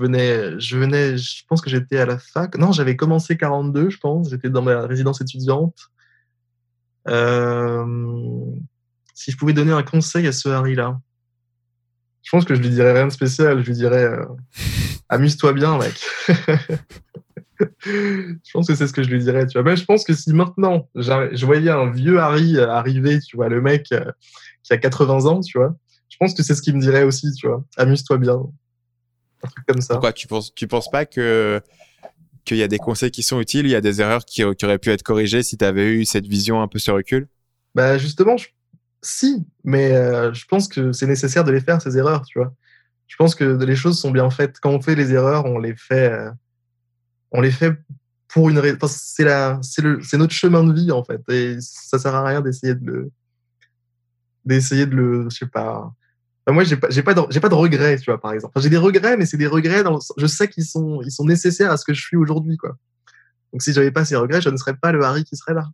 pense que j'étais à la fac. Non, j'avais commencé 42, je pense. J'étais dans ma résidence étudiante. Si je pouvais donner un conseil à ce Harry-là, je pense que je lui dirais rien de spécial. Je lui dirais amuse-toi bien, mec. Je pense que c'est ce que je lui dirais. Tu vois, mais je pense que si maintenant je voyais un vieux Harry arriver, tu vois, le mec qui a 80 ans, tu vois, je pense que c'est ce qu'il me dirait aussi. Tu vois, amuse-toi bien, un truc comme ça. Pourquoi tu penses pas que qu'il y a des conseils qui sont utiles, il y a des erreurs qui auraient pu être corrigées si tu avais eu cette vision un peu sur recul ? Bah justement, si, mais je pense que c'est nécessaire de les faire, ces erreurs, tu vois. Je pense que les choses sont bien faites. Quand on fait les erreurs, on les fait pour une raison. Enfin, c'est notre chemin de vie, en fait, et ça sert à rien d'essayer de le je sais pas... Moi, j'ai pas de regrets, tu vois, par exemple. Enfin, j'ai des regrets, mais c'est des regrets je sais qu'ils sont nécessaires à ce que je suis aujourd'hui, quoi. Donc, si j'avais pas ces regrets, je ne serais pas le Harry qui serait là.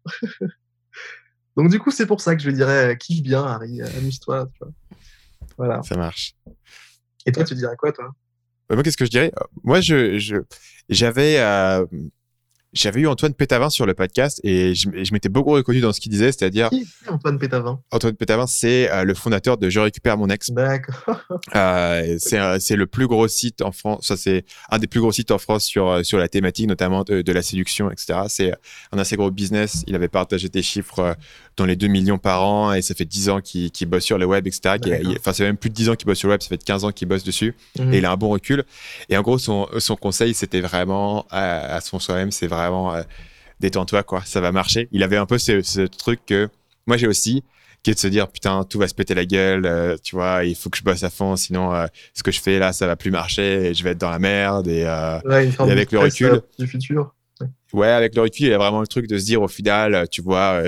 Donc, du coup, c'est pour ça que je dirais, kiffe bien, Harry, amuse-toi, tu vois. Voilà. Ça marche. Et toi, tu dirais quoi, toi ? Moi, qu'est-ce que je dirais ? Moi, j'avais eu Antoine Pétavin sur le podcast et je m'étais beaucoup reconnu dans ce qu'il disait, c'est-à-dire... Qui c'est Antoine Pétavin ? Antoine Pétavin, c'est le fondateur de Je récupère mon ex. D'accord. C'est le plus gros site en France, ça c'est un des plus gros sites en France sur la thématique, notamment de la séduction, etc. C'est un assez gros business. Il avait partagé des chiffres dans les 2 millions par an et ça fait 10 ans qu'il bosse sur le web, etc. Enfin, c'est même plus de 10 ans qu'il bosse sur le web, ça fait 15 ans qu'il bosse dessus et il a un bon recul. Et en gros, son conseil, c'était vraiment à son soi-même, c'est vraiment détends-toi, quoi, ça va marcher. Il avait un peu ce truc que moi j'ai aussi, qui est de se dire putain, tout va se péter la gueule, tu vois, il faut que je bosse à fond, sinon ce que je fais là, ça va plus marcher et je vais être dans la merde. Et avec le recul du futur. Ouais, avec le recul, il y a vraiment le truc de se dire au final, tu vois,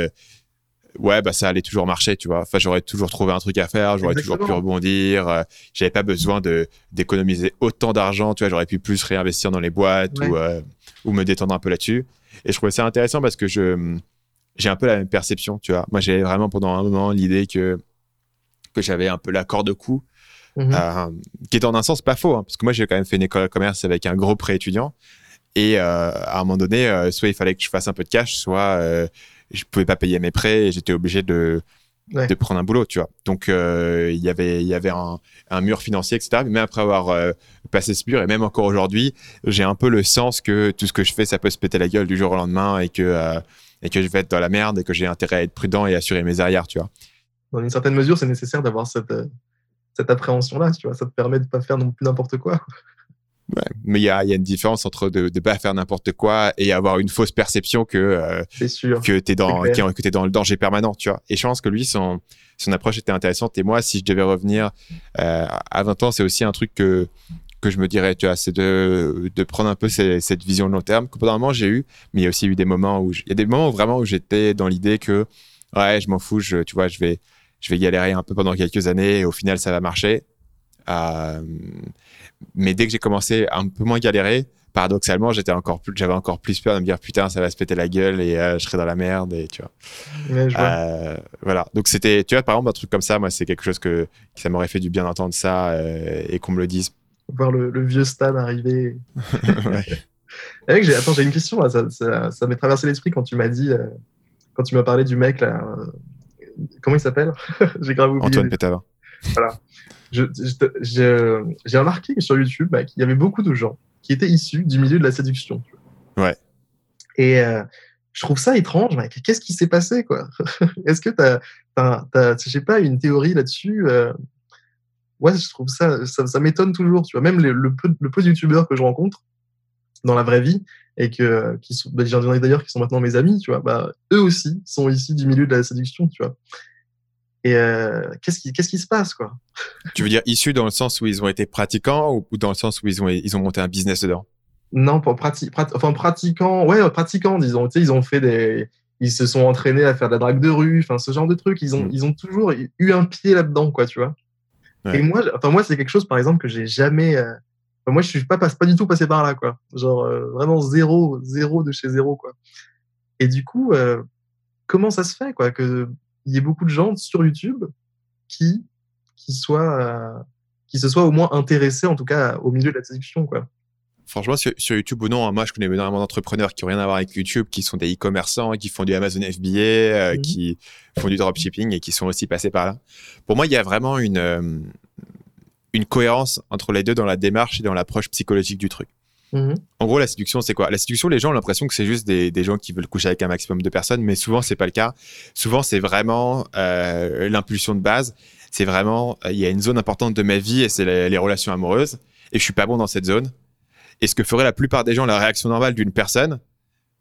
ouais, bah ça allait toujours marcher, tu vois. Enfin, j'aurais toujours trouvé un truc à faire, j'aurais Exactement. Toujours pu rebondir. J'avais pas besoin d'économiser autant d'argent, tu vois. J'aurais pu plus réinvestir dans les boîtes ouais. Ou me détendre un peu là-dessus. Et je trouvais ça intéressant parce que j'ai un peu la même perception, tu vois. Moi, j'avais vraiment pendant un moment l'idée que j'avais un peu la corde au cou, qui est dans un sens pas faux, hein, parce que moi, j'ai quand même fait une école de commerce avec un gros prêt étudiant. Et à un moment donné, soit il fallait que je fasse un peu de cash, soit je pouvais pas payer mes prêts et j'étais obligé de prendre un boulot, tu vois. Donc, il y avait un mur financier, etc. Mais même après avoir passé ce mur, et même encore aujourd'hui, j'ai un peu le sens que tout ce que je fais, ça peut se péter la gueule du jour au lendemain et que je vais être dans la merde et que j'ai intérêt à être prudent et assurer mes arrières, tu vois. Dans une certaine mesure, c'est nécessaire d'avoir cette appréhension-là, tu vois. Ça te permet de pas faire non plus n'importe quoi. Ouais, mais il y a une différence entre de ne pas faire n'importe quoi et avoir une fausse perception que tu es dans le danger permanent, tu vois. Et je pense que lui, son approche était intéressante. Et moi, si je devais revenir à 20 ans, c'est aussi un truc que je me dirais, tu vois, c'est de prendre un peu cette vision de long terme que pendant un moment j'ai eu, mais il y a aussi eu des moments où j'étais dans l'idée que ouais, je m'en fous, tu vois, je vais galérer un peu pendant quelques années et au final ça va marcher. Mais dès que j'ai commencé à un peu moins galérer, paradoxalement, j'avais encore plus peur de me dire putain, ça va se péter la gueule et je serai dans la merde et tu vois. Ouais, voilà. Donc c'était, tu vois, par exemple un truc comme ça, moi c'est quelque chose que ça m'aurait fait du bien d'entendre ça et qu'on me le dise. Voir le vieux Stan arriver. Ouais. Mec, j'ai une question là. Ça m'est traversé l'esprit quand tu m'as dit, quand tu m'as parlé du mec là. Comment il s'appelle? J'ai grave oublié. Antoine Pétavin. Voilà. J'ai remarqué sur YouTube qu'il y avait beaucoup de gens qui étaient issus du milieu de la séduction. Ouais. Et je trouve ça étrange. Mec. Qu'est-ce qui s'est passé, quoi? Est-ce que t'as, je sais pas, une théorie là-dessus? Ouais, je trouve ça m'étonne toujours. Tu vois, même le peu de youtubeurs que je rencontre dans la vraie vie et j'en ai d'ailleurs qui sont maintenant mes amis, tu vois, eux aussi sont issus du milieu de la séduction, tu vois. Et qu'est-ce qui se passe, quoi? Tu veux dire issus dans le sens où ils ont été pratiquants ou dans le sens où ils ont monté un business dedans? Non, pratiquants, disons. Tu sais, ils se sont entraînés à faire de la drague de rue, enfin ce genre de trucs. Ils ont toujours eu un pied là-dedans, quoi, tu vois. Ouais. Et moi, c'est quelque chose, par exemple, que j'ai jamais. Moi, je suis pas du tout passé par là, quoi. Genre vraiment zéro de chez zéro, quoi. Et du coup, comment ça se fait, quoi, que il y a beaucoup de gens sur YouTube qui se soient au moins intéressés, en tout cas, au milieu de la séduction, quoi. Franchement, sur YouTube ou non, hein, moi, je connais énormément d'entrepreneurs qui n'ont rien à voir avec YouTube, qui sont des e-commerçants, qui font du Amazon FBA, qui font du dropshipping et qui sont aussi passés par là. Pour moi, il y a vraiment une cohérence entre les deux dans la démarche et dans l'approche psychologique du truc. Mmh. En gros, la séduction, c'est quoi? La séduction, les gens ont l'impression que c'est juste des gens qui veulent coucher avec un maximum de personnes, mais souvent, c'est pas le cas. Souvent, c'est vraiment l'impulsion de base. C'est vraiment, il y a une zone importante de ma vie et c'est les relations amoureuses et je suis pas bon dans cette zone. Et ce que ferait la plupart des gens, la réaction normale d'une personne,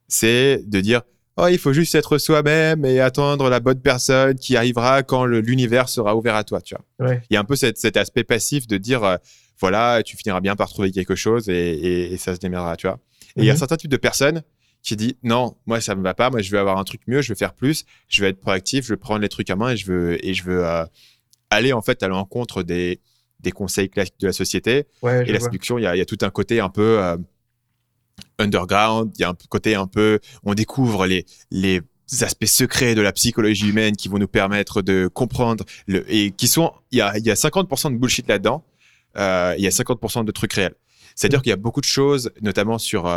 c'est de dire « Oh, il faut juste être soi-même et attendre la bonne personne qui arrivera quand l'univers sera ouvert à toi. » Tu vois. Ouais. Il y a un peu cet aspect passif de dire « Voilà, tu finiras bien par trouver quelque chose et ça se démerdera. » Tu vois. Et il y a un certain type de personnes qui disent « Non, moi, ça me va pas. Moi, je veux avoir un truc mieux. Je veux faire plus. Je veux être proactif. Je veux prendre les trucs à main et je veux aller en fait à l'encontre des conseils classiques de la société. Ouais, et la séduction, il y a tout un côté un peu underground, il y a un côté un peu, on découvre les aspects secrets de la psychologie humaine qui vont nous permettre de comprendre, et qui sont, il y a 50% de bullshit là-dedans, il y a 50% de trucs réels. C'est-à-dire qu'il y a beaucoup de choses, notamment sur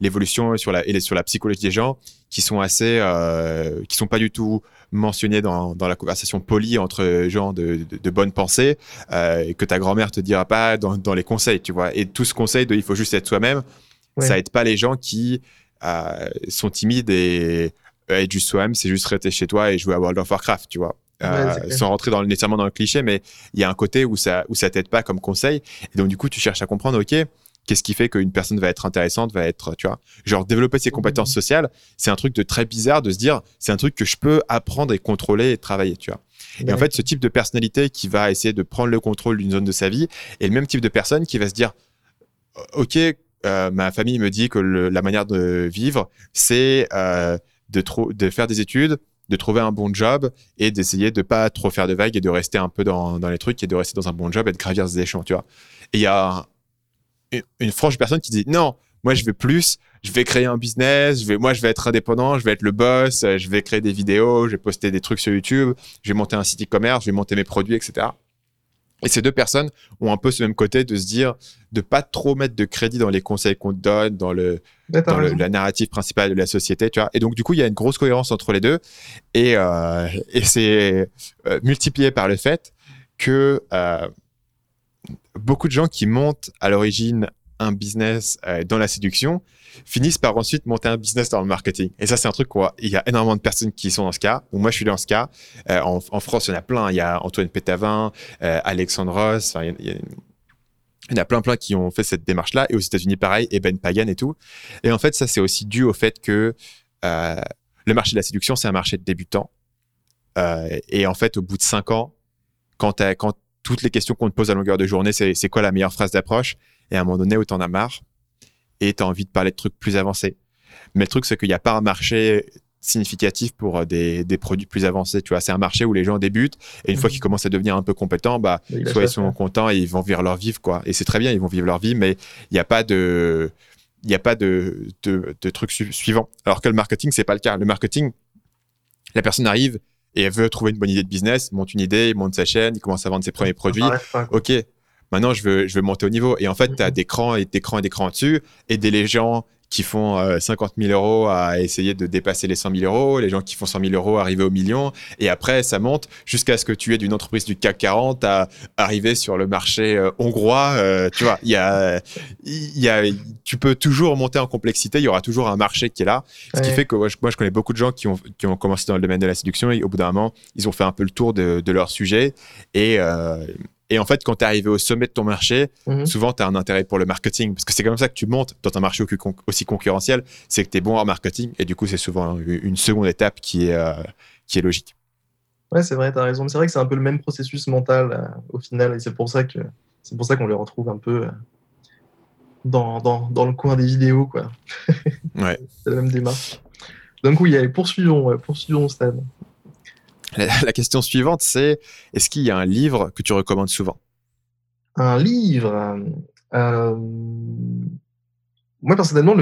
l'évolution sur la psychologie des gens, qui sont qui sont pas du tout mentionnées dans la conversation polie entre gens de bonne pensée, et que ta grand-mère te dira pas dans les conseils, tu vois. Et tout ce conseil de il faut juste être soi-même, ça aide pas les gens qui sont timides et être juste soi-même, c'est juste rester chez toi et jouer à World of Warcraft, tu vois. Sans rentrer nécessairement dans le cliché, mais il y a un côté où ça t'aide pas comme conseil. Et donc, du coup, tu cherches à comprendre, OK, Qu'est-ce qui fait qu'une personne va être intéressante, va être, tu vois, genre développer ses compétences sociales, c'est un truc de très bizarre de se dire, c'est un truc que je peux apprendre et contrôler et travailler, tu vois. Et en fait, ce type de personnalité qui va essayer de prendre le contrôle d'une zone de sa vie est le même type de personne qui va se dire, OK, ma famille me dit que la manière de vivre, c'est de faire des études, de trouver un bon job et d'essayer de pas trop faire de vagues et de rester un peu dans les trucs et de rester dans un bon job et de gravir des échelons, tu vois. Et il y a une franche personne qui dit non, moi je veux plus, je vais créer un business, moi je vais être indépendant, je vais être le boss, je vais créer des vidéos, je vais poster des trucs sur YouTube, je vais monter un site e-commerce, je vais monter mes produits, etc. Et ces deux personnes ont un peu ce même côté de se dire, de pas trop mettre de crédit dans les conseils qu'on te donne, dans la narrative principale de la société, tu vois. Et donc, du coup, il y a une grosse cohérence entre les deux. Et c'est multiplié par le fait que beaucoup de gens qui montent à l'origine un business dans la séduction finissent par ensuite monter un business dans le marketing. Et ça, c'est un truc quoi. Il y a énormément de personnes qui sont dans ce cas. Ou moi, je suis dans ce cas. En France, il y en a plein. Il y a Antoine Pétavin, Alexandre Ross. Il y en a plein qui ont fait cette démarche-là. Et aux États-Unis, pareil, Eben Pagan et tout. Et en fait, ça, c'est aussi dû au fait que le marché de la séduction, c'est un marché de débutants. Et en fait, au bout de 5 ans, quand toutes les questions qu'on te pose à longueur de journée, c'est quoi la meilleure phrase d'approche? Et à un moment donné, où t'en as marre et t'as envie de parler de trucs plus avancés. Mais le truc, c'est qu'il n'y a pas un marché significatif pour des produits plus avancés. Tu vois, c'est un marché où les gens débutent et une fois qu'ils commencent à devenir un peu compétents, soit ils sont contents et ils vont vivre leur vie, quoi. Et c'est très bien, ils vont vivre leur vie, mais il n'y a pas de truc suivant. Alors que le marketing, c'est pas le cas. Le marketing, la personne arrive et elle veut trouver une bonne idée de business, monte une idée, monte sa chaîne, il commence à vendre ses premiers produits. OK. Maintenant, je veux monter au niveau. Et en fait, tu as des crans et des crans et des crans dessus. Et des gens qui font 50 000 € à essayer de dépasser les 100 000 €, les gens qui font 100 000 € arriver au million. Et après, ça monte jusqu'à ce que tu aies d'une entreprise du CAC 40 à arriver sur le marché hongrois. Tu vois, tu peux toujours monter en complexité. Il y aura toujours un marché qui est là. Ce qui fait que moi, je connais beaucoup de gens qui ont commencé dans le domaine de la séduction et au bout d'un moment, ils ont fait un peu le tour de leur sujet. Et en fait, quand tu es arrivé au sommet de ton marché, souvent, tu as un intérêt pour le marketing. Parce que c'est comme ça que tu montes dans un marché aussi concurrentiel. C'est que tu es bon en marketing. Et du coup, c'est souvent une seconde étape qui est logique. Ouais, c'est vrai, tu as raison. C'est vrai que c'est un peu le même processus mental au final. Et c'est pour ça qu'on les retrouve un peu dans le coin des vidéos, quoi. Ouais. C'est la même démarche. Donc oui, allez, poursuivons Stan. La question suivante, c'est est-ce qu'il y a un livre que tu recommandes souvent? Un livre moi, personnellement,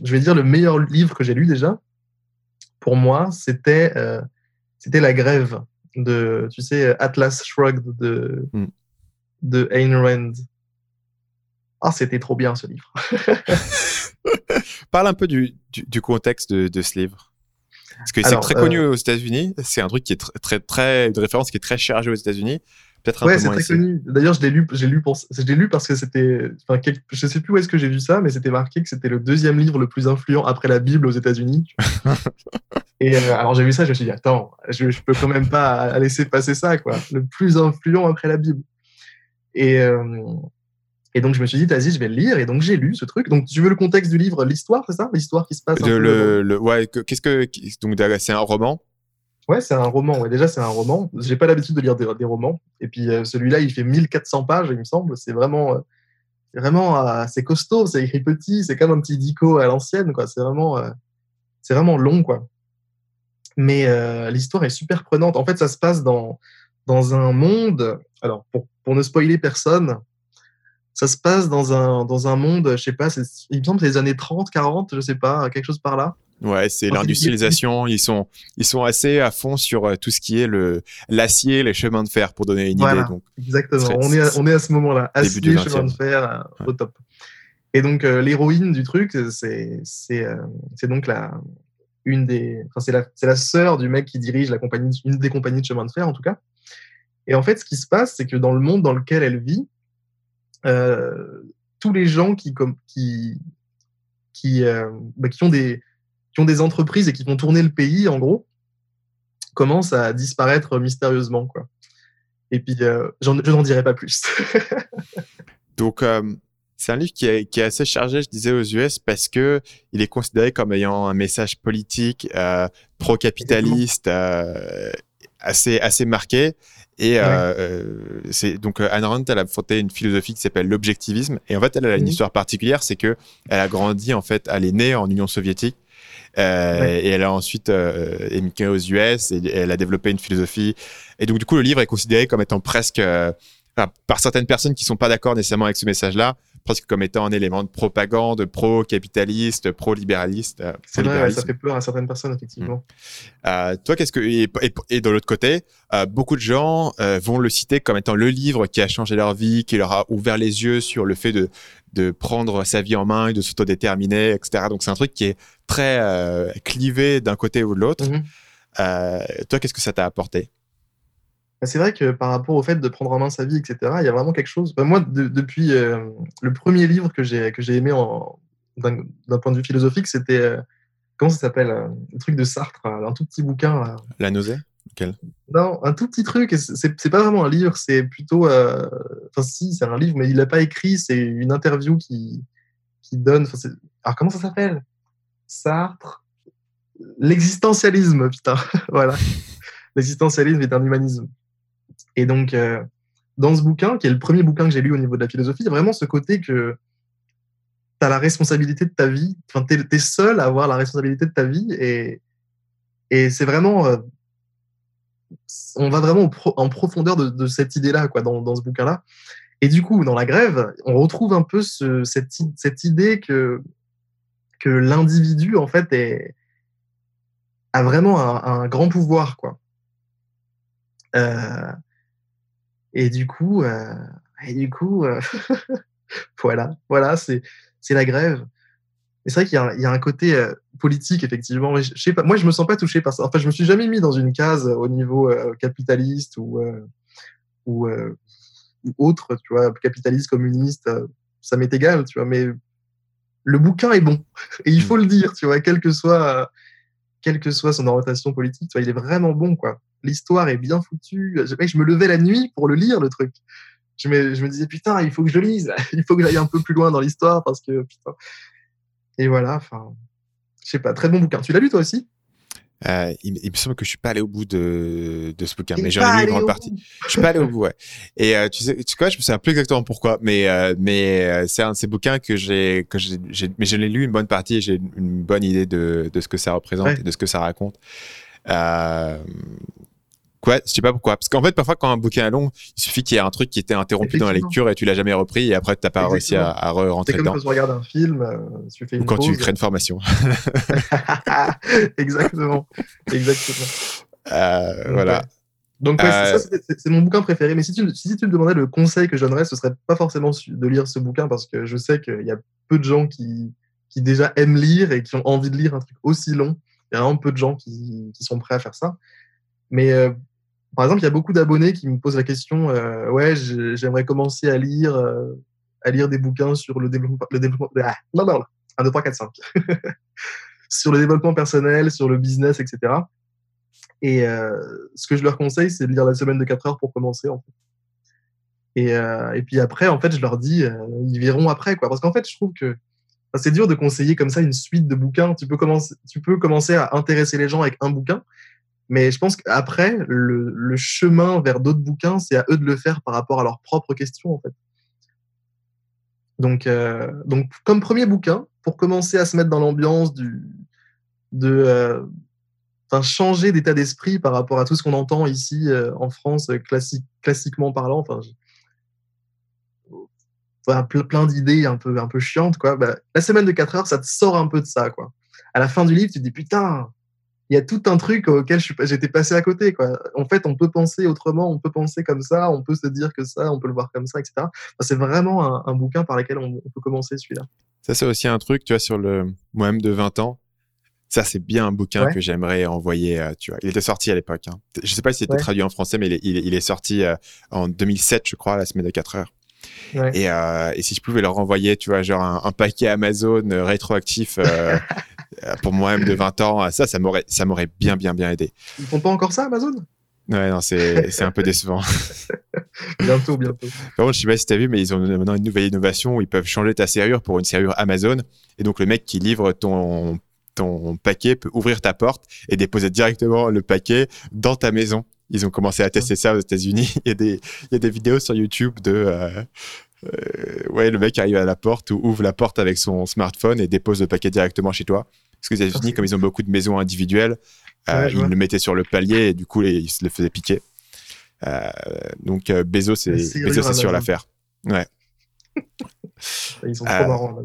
je vais dire le meilleur livre que j'ai lu déjà, pour moi, c'était La Grève de, tu sais, Atlas Shrugged de Ayn Rand. Ah, c'était trop bien ce livre. Parle un peu du contexte de ce livre. Parce que c'est très connu aux États-Unis, c'est un truc qui est très, très, une référence qui est très chargée aux États-Unis. Peut-être un peu moins ici. Ouais, c'est très connu. D'ailleurs, je l'ai lu parce que c'était, je sais plus où est-ce que j'ai vu ça, mais c'était marqué que c'était le deuxième livre le plus influent après la Bible aux États-Unis. Et alors j'ai vu ça, je me suis dit attends, je peux quand même pas laisser passer ça, quoi. Le plus influent après la Bible. Et donc, je me suis dit, vas-y, je vais le lire. Et donc, j'ai lu ce truc. Donc, tu veux le contexte du livre, l'histoire, c'est ça? L'histoire qui se passe. Ouais, donc, c'est un roman? Ouais, c'est un roman. Ouais, déjà, c'est un roman. J'ai pas l'habitude de lire des romans. Et puis, celui-là, il fait 1400 pages, il me semble. C'est vraiment, c'est costaud, c'est écrit petit. C'est comme un petit dico à l'ancienne, quoi. C'est vraiment long, quoi. Mais l'histoire est super prenante. En fait, ça se passe dans un monde. Alors, pour ne spoiler personne, ça se passe dans un monde, je sais pas, il me semble que c'est les années 30, 40, je sais pas, quelque chose par là. Ouais, c'est l'industrialisation. Ils sont assez à fond sur tout ce qui est l'acier, les chemins de fer, pour donner une idée. Donc, exactement, on est à ce moment-là. Acier, chemin de fer, au top. Et donc, l'héroïne du truc, c'est donc c'est la sœur du mec qui dirige une des compagnies de chemin de fer, en tout cas. Et en fait, ce qui se passe, c'est que dans le monde dans lequel elle vit, tous les gens qui ont des entreprises et qui font tourner le pays, en gros, commencent à disparaître mystérieusement, quoi. Et puis, je n'en dirai pas plus. Donc, C'est un livre qui est assez chargé, je disais, aux US, parce que il est considéré comme ayant un message politique pro-capitaliste assez marqué. Et ouais. C'est donc Ayn Rand, elle a fondé une philosophie qui s'appelle l'objectivisme. Et en fait, elle a une histoire particulière, c'est que elle a grandi, en fait, elle est née en Union soviétique. Et elle a ensuite émigré aux US et elle a développé une philosophie. Et donc, du coup, le livre est considéré comme étant presque, par certaines personnes qui ne sont pas d'accord nécessairement avec ce message-là, presque comme étant un élément de propagande pro-capitaliste, pro-libéraliste. C'est vrai, ouais, ça fait peur à certaines personnes, effectivement. Toi, qu'est-ce que. Et de l'autre côté, beaucoup de gens vont le citer comme étant le livre qui a changé leur vie, qui leur a ouvert les yeux sur le fait de prendre sa vie en main et de s'autodéterminer, etc. Donc, c'est un truc qui est très clivé d'un côté ou de l'autre. Toi, qu'est-ce que ça t'a apporté? C'est vrai que par rapport au fait de prendre en main sa vie, etc., il y a vraiment quelque chose. Ben moi, depuis le premier livre que j'ai aimé d'un point de vue philosophique, c'était... comment ça s'appelle le truc de Sartre, un tout petit bouquin. La nausée? Non, un tout petit truc. C'est pas vraiment un livre, c'est plutôt... Enfin, si, c'est un livre, mais il l'a pas écrit. C'est une interview qui donne... Alors, comment ça s'appelle? Sartre... L'existentialisme, putain. Voilà. L'existentialisme est un humanisme. Et donc, dans ce bouquin, qui est le premier bouquin que j'ai lu au niveau de la philosophie, il y a vraiment ce côté que tu as la responsabilité de ta vie, enfin, tu es seul à avoir la responsabilité de ta vie, et c'est vraiment... on va vraiment en profondeur de cette idée-là, quoi, dans ce bouquin-là. Et du coup, dans La Grève, on retrouve un peu cette idée que l'individu, en fait, a vraiment un grand pouvoir, quoi. Et du coup, voilà, c'est La Grève. Et c'est vrai qu'il y a un côté politique, effectivement. Mais je sais pas, moi, je me sens pas touché par ça. Enfin, je me suis jamais mis dans une case au niveau capitaliste ou autre, tu vois, capitaliste, communiste, ça m'est égal, tu vois. Mais le bouquin est bon et il faut le dire, tu vois, quelle que soit son orientation politique, tu vois, il est vraiment bon, quoi. L'histoire est bien foutue. Je me levais la nuit pour le lire, le truc. Je me disais, putain, il faut que je le lise. Il faut que j'aille un peu plus loin dans l'histoire parce que, putain. Et voilà, enfin, je sais pas, très bon bouquin. Tu l'as lu, toi aussi? Il me semble que je suis pas allé au bout de ce bouquin, mais j'ai lu une grande partie. Je suis pas allé au bout, ouais. Et tu sais quoi, je me souviens plus exactement pourquoi, mais c'est un de ces bouquins que je l'ai lu une bonne partie et j'ai une bonne idée de ce que ça représente, ouais, et de ce que ça raconte. Quoi, je sais pas pourquoi. Parce qu'en fait, parfois, quand un bouquin est long, il suffit qu'il y ait un truc qui était interrompu dans la lecture et tu l'as jamais repris et après, t'as pas réussi à rentrer dedans. C'est comme quand tu regardes un film, tu fais une pause. Ou quand tu crées une formation. Exactement. Donc, voilà. Ouais. Donc, ouais, c'est mon bouquin préféré. Mais si tu me demandais le conseil que je donnerais, ce serait pas forcément de lire ce bouquin parce que je sais qu'il y a peu de gens qui déjà aiment lire et qui ont envie de lire un truc aussi long. Il y a vraiment peu de gens qui sont prêts à faire ça. Mais par exemple, il y a beaucoup d'abonnés qui me posent la question « Ouais, j'aimerais commencer à lire des bouquins sur le développement... Ah, non, 1, 2, 3, 4, 5. Sur le développement personnel, sur le business, etc. » Et ce que je leur conseille, c'est de lire La Semaine de 4 heures pour commencer, en fait. Et puis après, en fait, je leur dis « Ils verront après, quoi. » Parce qu'en fait, je trouve que c'est dur de conseiller comme ça une suite de bouquins. Tu peux commencer à intéresser les gens avec un bouquin. Mais je pense qu'après, le chemin vers d'autres bouquins, c'est à eux de le faire par rapport à leurs propres questions, en fait. Donc comme premier bouquin, pour commencer à se mettre dans l'ambiance changer d'état d'esprit par rapport à tout ce qu'on entend ici en France, classiquement parlant, plein d'idées un peu chiantes, quoi. Bah, La Semaine de 4 heures, ça te sort un peu de ça, quoi. À la fin du livre, tu te dis, putain, il y a tout un truc auquel j'étais passé à côté, quoi. En fait, on peut penser autrement, on peut penser comme ça, on peut se dire que ça, on peut le voir comme ça, etc. Enfin, c'est vraiment un bouquin par lequel on peut commencer, celui-là. Ça, c'est aussi un truc, tu vois, sur le moi-même de 20 ans. Ça, c'est bien un bouquin que j'aimerais envoyer, tu vois. Il était sorti à l'époque, hein. Je sais pas si c'était traduit en français, mais il est sorti en 2007, je crois, La Semaine de 4 heures. Ouais. Et si je pouvais leur envoyer, tu vois, genre un paquet Amazon rétroactif pour moi-même de 20 ans, ça m'aurait bien aidé. Ils font pas encore ça, Amazon? Ouais, non, c'est un peu décevant. Bientôt. Par contre, je sais pas si t'as vu, mais ils ont maintenant une nouvelle innovation où ils peuvent changer ta serrure pour une serrure Amazon. Et donc, le mec qui livre ton paquet peut ouvrir ta porte et déposer directement le paquet dans ta maison. Ils ont commencé à tester ça aux États-Unis. Il y a des vidéos sur YouTube de... ouais, le mec arrive à la porte ou ouvre la porte avec son smartphone et dépose le paquet directement chez toi. Parce que les États-Unis, comme ils ont beaucoup de maisons individuelles, ils le mettaient sur le palier et du coup, ils se le faisaient piquer. Donc, Bezos, c'est sur l'affaire. Ouais. Ils sont trop marrants, là.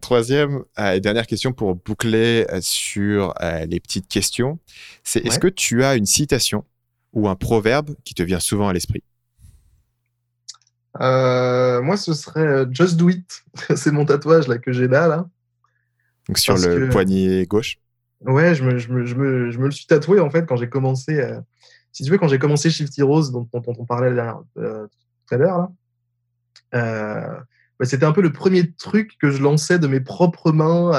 Troisième et dernière question pour boucler sur les petites questions. C'est est-ce que tu as une citation ou un proverbe qui te vient souvent à l'esprit? Moi, ce serait Just Do It. C'est mon tatouage là, que j'ai là. Donc sur le poignet gauche. Ouais, je me le suis tatoué en fait quand j'ai commencé. Si tu veux, quand j'ai commencé Shifty Rose, dont on parlait tout à l'heure là. C'était un peu le premier truc que je lançais de mes propres mains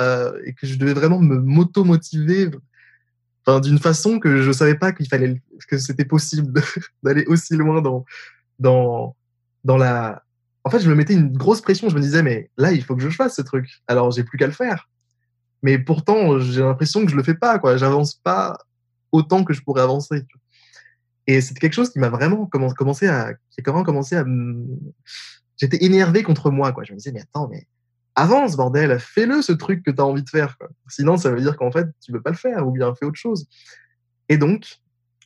et que je devais vraiment m'auto-motiver d'une façon que je ne savais pas que c'était possible d'aller aussi loin dans la... En fait, je me mettais une grosse pression. Je me disais, mais là, il faut que je fasse ce truc. Alors, j'ai plus qu'à le faire. Mais pourtant, j'ai l'impression que je ne le fais pas, quoi. Je n'avance pas autant que je pourrais avancer. Et c'est quelque chose qui m'a vraiment commencé à... J'étais énervé contre moi, quoi. Je me disais, mais attends, mais avance, bordel, fais-le ce truc que tu as envie de faire, quoi. Sinon, ça veut dire qu'en fait, tu ne veux pas le faire ou bien fais autre chose. Et donc,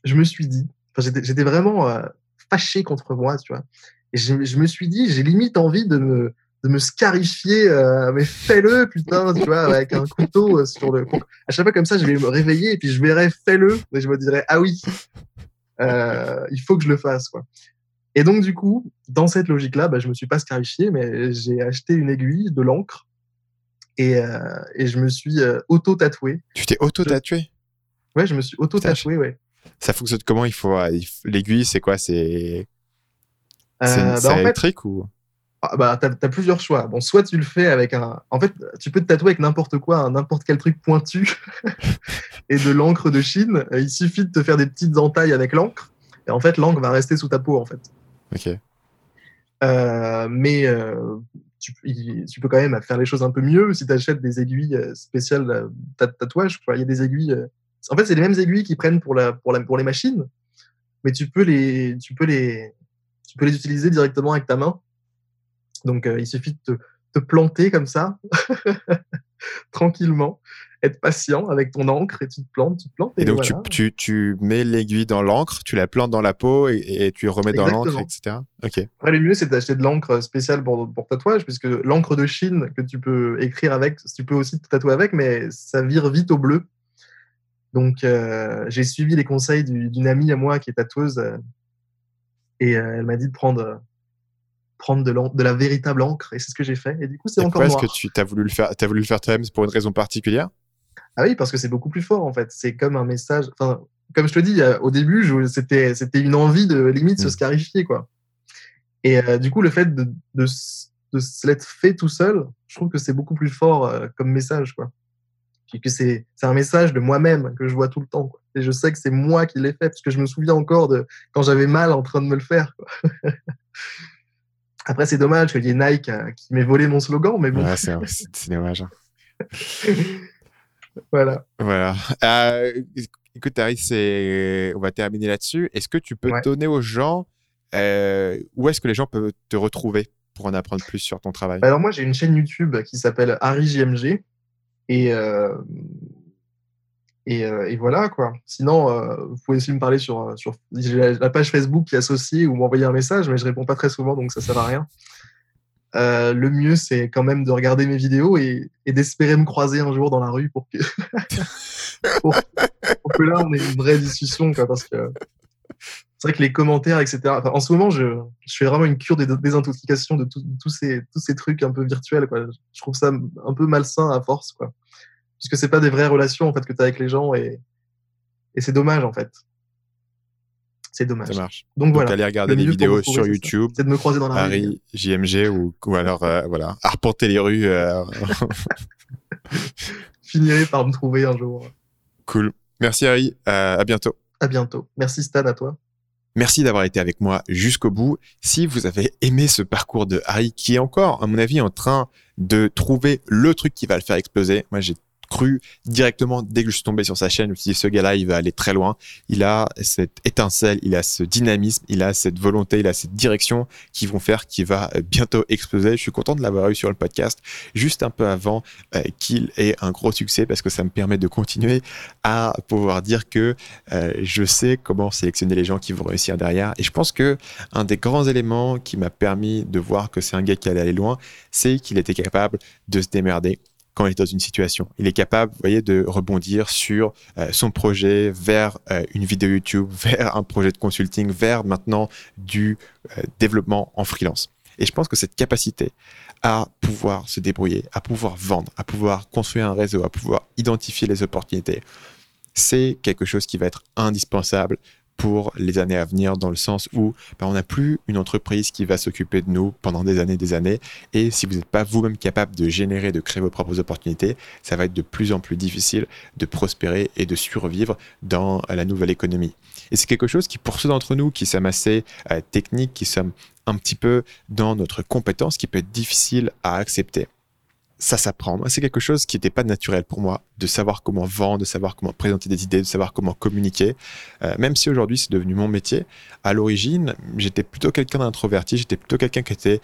je me suis dit, j'étais vraiment fâché contre moi, tu vois. Et je me suis dit, j'ai limite envie de me scarifier, mais fais-le, putain, tu vois, avec un couteau sur le... À chaque fois comme ça, je vais me réveiller et puis je verrai, fais-le, et je me dirai, ah oui, il faut que je le fasse, quoi. Et donc, du coup, dans cette logique-là, je ne me suis pas scarifié, mais j'ai acheté une aiguille, de l'encre, et je me suis auto-tatoué. Tu t'es auto-tatoué ? Ouais, je me suis auto-tatoué, ouais. Ça fonctionne comment ? L'aiguille, c'est quoi ? C'est électrique ou... T'as plusieurs choix. Bon, soit tu le fais avec un... En fait, tu peux te tatouer avec n'importe quoi, n'importe quel truc pointu et de l'encre de Chine. Il suffit de te faire des petites entailles avec l'encre. Et en fait, l'encre va rester sous ta peau, en fait. Ok. Tu peux quand même faire les choses un peu mieux si tu achètes des aiguilles spéciales tatouage. Il y a des aiguilles. En fait, c'est les mêmes aiguilles qu'ils prennent pour les machines, mais tu peux les utiliser directement avec ta main. Donc, il suffit de te planter comme ça, tranquillement, être patient avec ton encre et tu te plantes. Et donc, voilà. tu mets l'aiguille dans l'encre, tu la plantes dans la peau et tu remets dans l'encre, etc. Okay. Après, le mieux, c'est d'acheter de l'encre spéciale pour tatouage, puisque l'encre de Chine que tu peux écrire avec, tu peux aussi te tatouer avec, mais ça vire vite au bleu. Donc, j'ai suivi les conseils d'une amie à moi qui est tatoueuse et elle m'a dit de prendre de la véritable encre, et c'est ce que j'ai fait, et du coup c'est encore noir. Est-ce que tu as voulu le faire toi-même pour une raison particulière? Ah oui, parce que c'est beaucoup plus fort en fait, c'est comme un message, enfin comme je te dis au début, c'était une envie de limite se scarifier, quoi. Et du coup le fait de se l'être fait tout seul, je trouve que c'est beaucoup plus fort comme message, quoi. Puis que c'est un message de moi-même que je vois tout le temps, quoi. Et je sais que c'est moi qui l'ai fait, parce que je me souviens encore de quand j'avais mal en train de me le faire, quoi. Après, c'est dommage qu'il y ait Nike qui m'ait volé mon slogan, mais bon. Ouais, c'est dommage. Hein. Voilà. Écoute, Harry, on va terminer là-dessus. Est-ce que tu peux donner aux gens où est-ce que les gens peuvent te retrouver pour en apprendre plus sur ton travail? Alors, moi, j'ai une chaîne YouTube qui s'appelle Harry JMG. Et voilà, quoi. Sinon, vous pouvez aussi me parler sur la page Facebook qui est associée ou m'envoyer un message, mais je réponds pas très souvent, donc ça sert à rien. Le mieux, c'est quand même de regarder mes vidéos et d'espérer me croiser un jour dans la rue pour que là, on ait une vraie discussion, quoi, parce que c'est vrai que les commentaires, etc. Enfin, en ce moment, je fais vraiment une cure des désintoxications de tous ces trucs un peu virtuels, quoi. Je trouve ça un peu malsain à force, quoi. Puisque c'est pas des vraies relations en fait que tu as avec les gens et c'est dommage en fait. C'est dommage. Ça marche. Donc voilà. Allez regarder des vidéos sur YouTube. C'est de me croiser dans la rue. JMG ou alors voilà, arpenter les rues. Finirez par me trouver un jour. Cool. Merci Harry, à bientôt. À bientôt. Merci Stan, à toi. Merci d'avoir été avec moi jusqu'au bout. Si vous avez aimé ce parcours de Harry, qui est encore, à mon avis, en train de trouver le truc qui va le faire exploser, moi, j'ai cru directement, dès que je suis tombé sur sa chaîne, je me suis dit, ce gars-là, il va aller très loin. Il a cette étincelle, il a ce dynamisme, il a cette volonté, il a cette direction qui vont faire qu'il va bientôt exploser. Je suis content de l'avoir eu sur le podcast juste un peu avant qu'il ait un gros succès, parce que ça me permet de continuer à pouvoir dire que je sais comment sélectionner les gens qui vont réussir derrière. Et je pense que un des grands éléments qui m'a permis de voir que c'est un gars qui allait aller loin, c'est qu'il était capable de se démerder quand il est dans une situation. Il est capable, vous voyez, de rebondir sur son projet vers une vidéo YouTube, vers un projet de consulting, vers maintenant du développement en freelance. Et je pense que cette capacité à pouvoir se débrouiller, à pouvoir vendre, à pouvoir construire un réseau, à pouvoir identifier les opportunités, c'est quelque chose qui va être indispensable pour les années à venir, dans le sens où on n'a plus une entreprise qui va s'occuper de nous pendant des années. Et si vous n'êtes pas vous-même capable de générer, de créer vos propres opportunités, ça va être de plus en plus difficile de prospérer et de survivre dans la nouvelle économie. Et c'est quelque chose qui, pour ceux d'entre nous qui sommes assez techniques, qui sommes un petit peu dans notre compétence, qui peut être difficile à accepter. Ça s'apprend. C'est quelque chose qui n'était pas naturel pour moi, de savoir comment vendre, de savoir comment présenter des idées, de savoir comment communiquer. Même si aujourd'hui, c'est devenu mon métier, à l'origine, j'étais plutôt quelqu'un d'introverti, j'étais plutôt quelqu'un qui était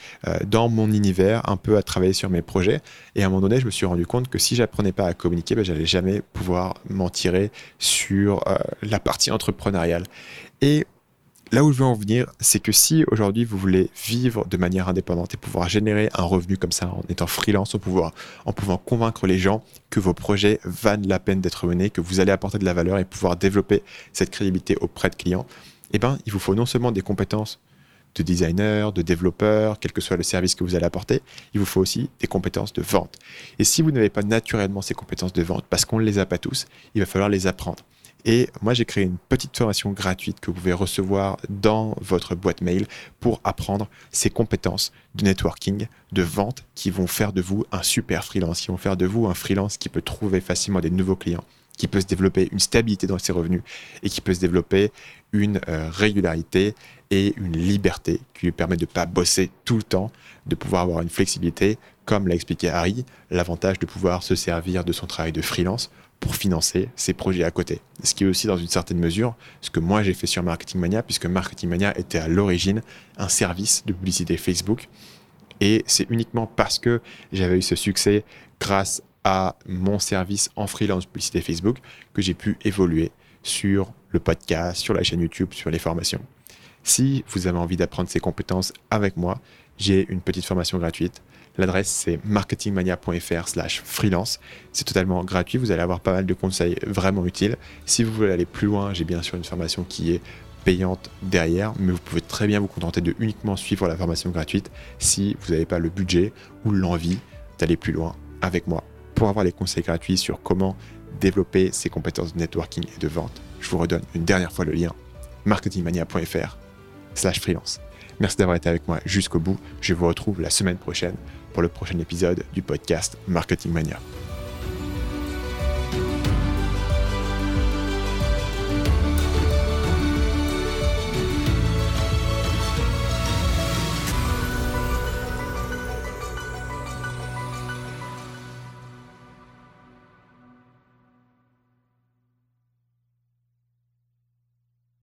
dans mon univers, un peu à travailler sur mes projets. Et à un moment donné, je me suis rendu compte que si j'apprenais pas à communiquer, j'allais jamais pouvoir m'en tirer sur la partie entrepreneuriale. Et là où je veux en venir, c'est que si aujourd'hui vous voulez vivre de manière indépendante et pouvoir générer un revenu comme ça en étant freelance, en pouvant convaincre les gens que vos projets valent la peine d'être menés, que vous allez apporter de la valeur et pouvoir développer cette crédibilité auprès de clients, eh ben, il vous faut non seulement des compétences de designer, de développeur, quel que soit le service que vous allez apporter, il vous faut aussi des compétences de vente. Et si vous n'avez pas naturellement ces compétences de vente, parce qu'on ne les a pas tous, il va falloir les apprendre. Et moi, j'ai créé une petite formation gratuite que vous pouvez recevoir dans votre boîte mail pour apprendre ces compétences de networking, de vente, qui vont faire de vous un super freelance, qui vont faire de vous un freelance qui peut trouver facilement des nouveaux clients, qui peut se développer une stabilité dans ses revenus et qui peut se développer une régularité et une liberté qui lui permet de ne pas bosser tout le temps, de pouvoir avoir une flexibilité, comme l'a expliqué Harry, l'avantage de pouvoir se servir de son travail de freelance pour financer ses projets à côté. Ce qui est aussi, dans une certaine mesure, ce que moi j'ai fait sur Marketing Mania, puisque Marketing Mania était à l'origine un service de publicité Facebook. Et c'est uniquement parce que j'avais eu ce succès grâce à mon service en freelance publicité Facebook que j'ai pu évoluer sur le podcast, sur la chaîne YouTube, sur les formations. Si vous avez envie d'apprendre ces compétences avec moi, j'ai une petite formation gratuite. L'adresse, c'est marketingmania.fr/freelance. C'est totalement gratuit. Vous allez avoir pas mal de conseils vraiment utiles. Si vous voulez aller plus loin, j'ai bien sûr une formation qui est payante derrière, mais vous pouvez très bien vous contenter de uniquement suivre la formation gratuite si vous n'avez pas le budget ou l'envie d'aller plus loin avec moi. Pour avoir les conseils gratuits sur comment développer ses compétences de networking et de vente, je vous redonne une dernière fois le lien marketingmania.fr/freelance. Merci d'avoir été avec moi jusqu'au bout. Je vous retrouve la semaine prochaine pour le prochain épisode du podcast Marketing Mania.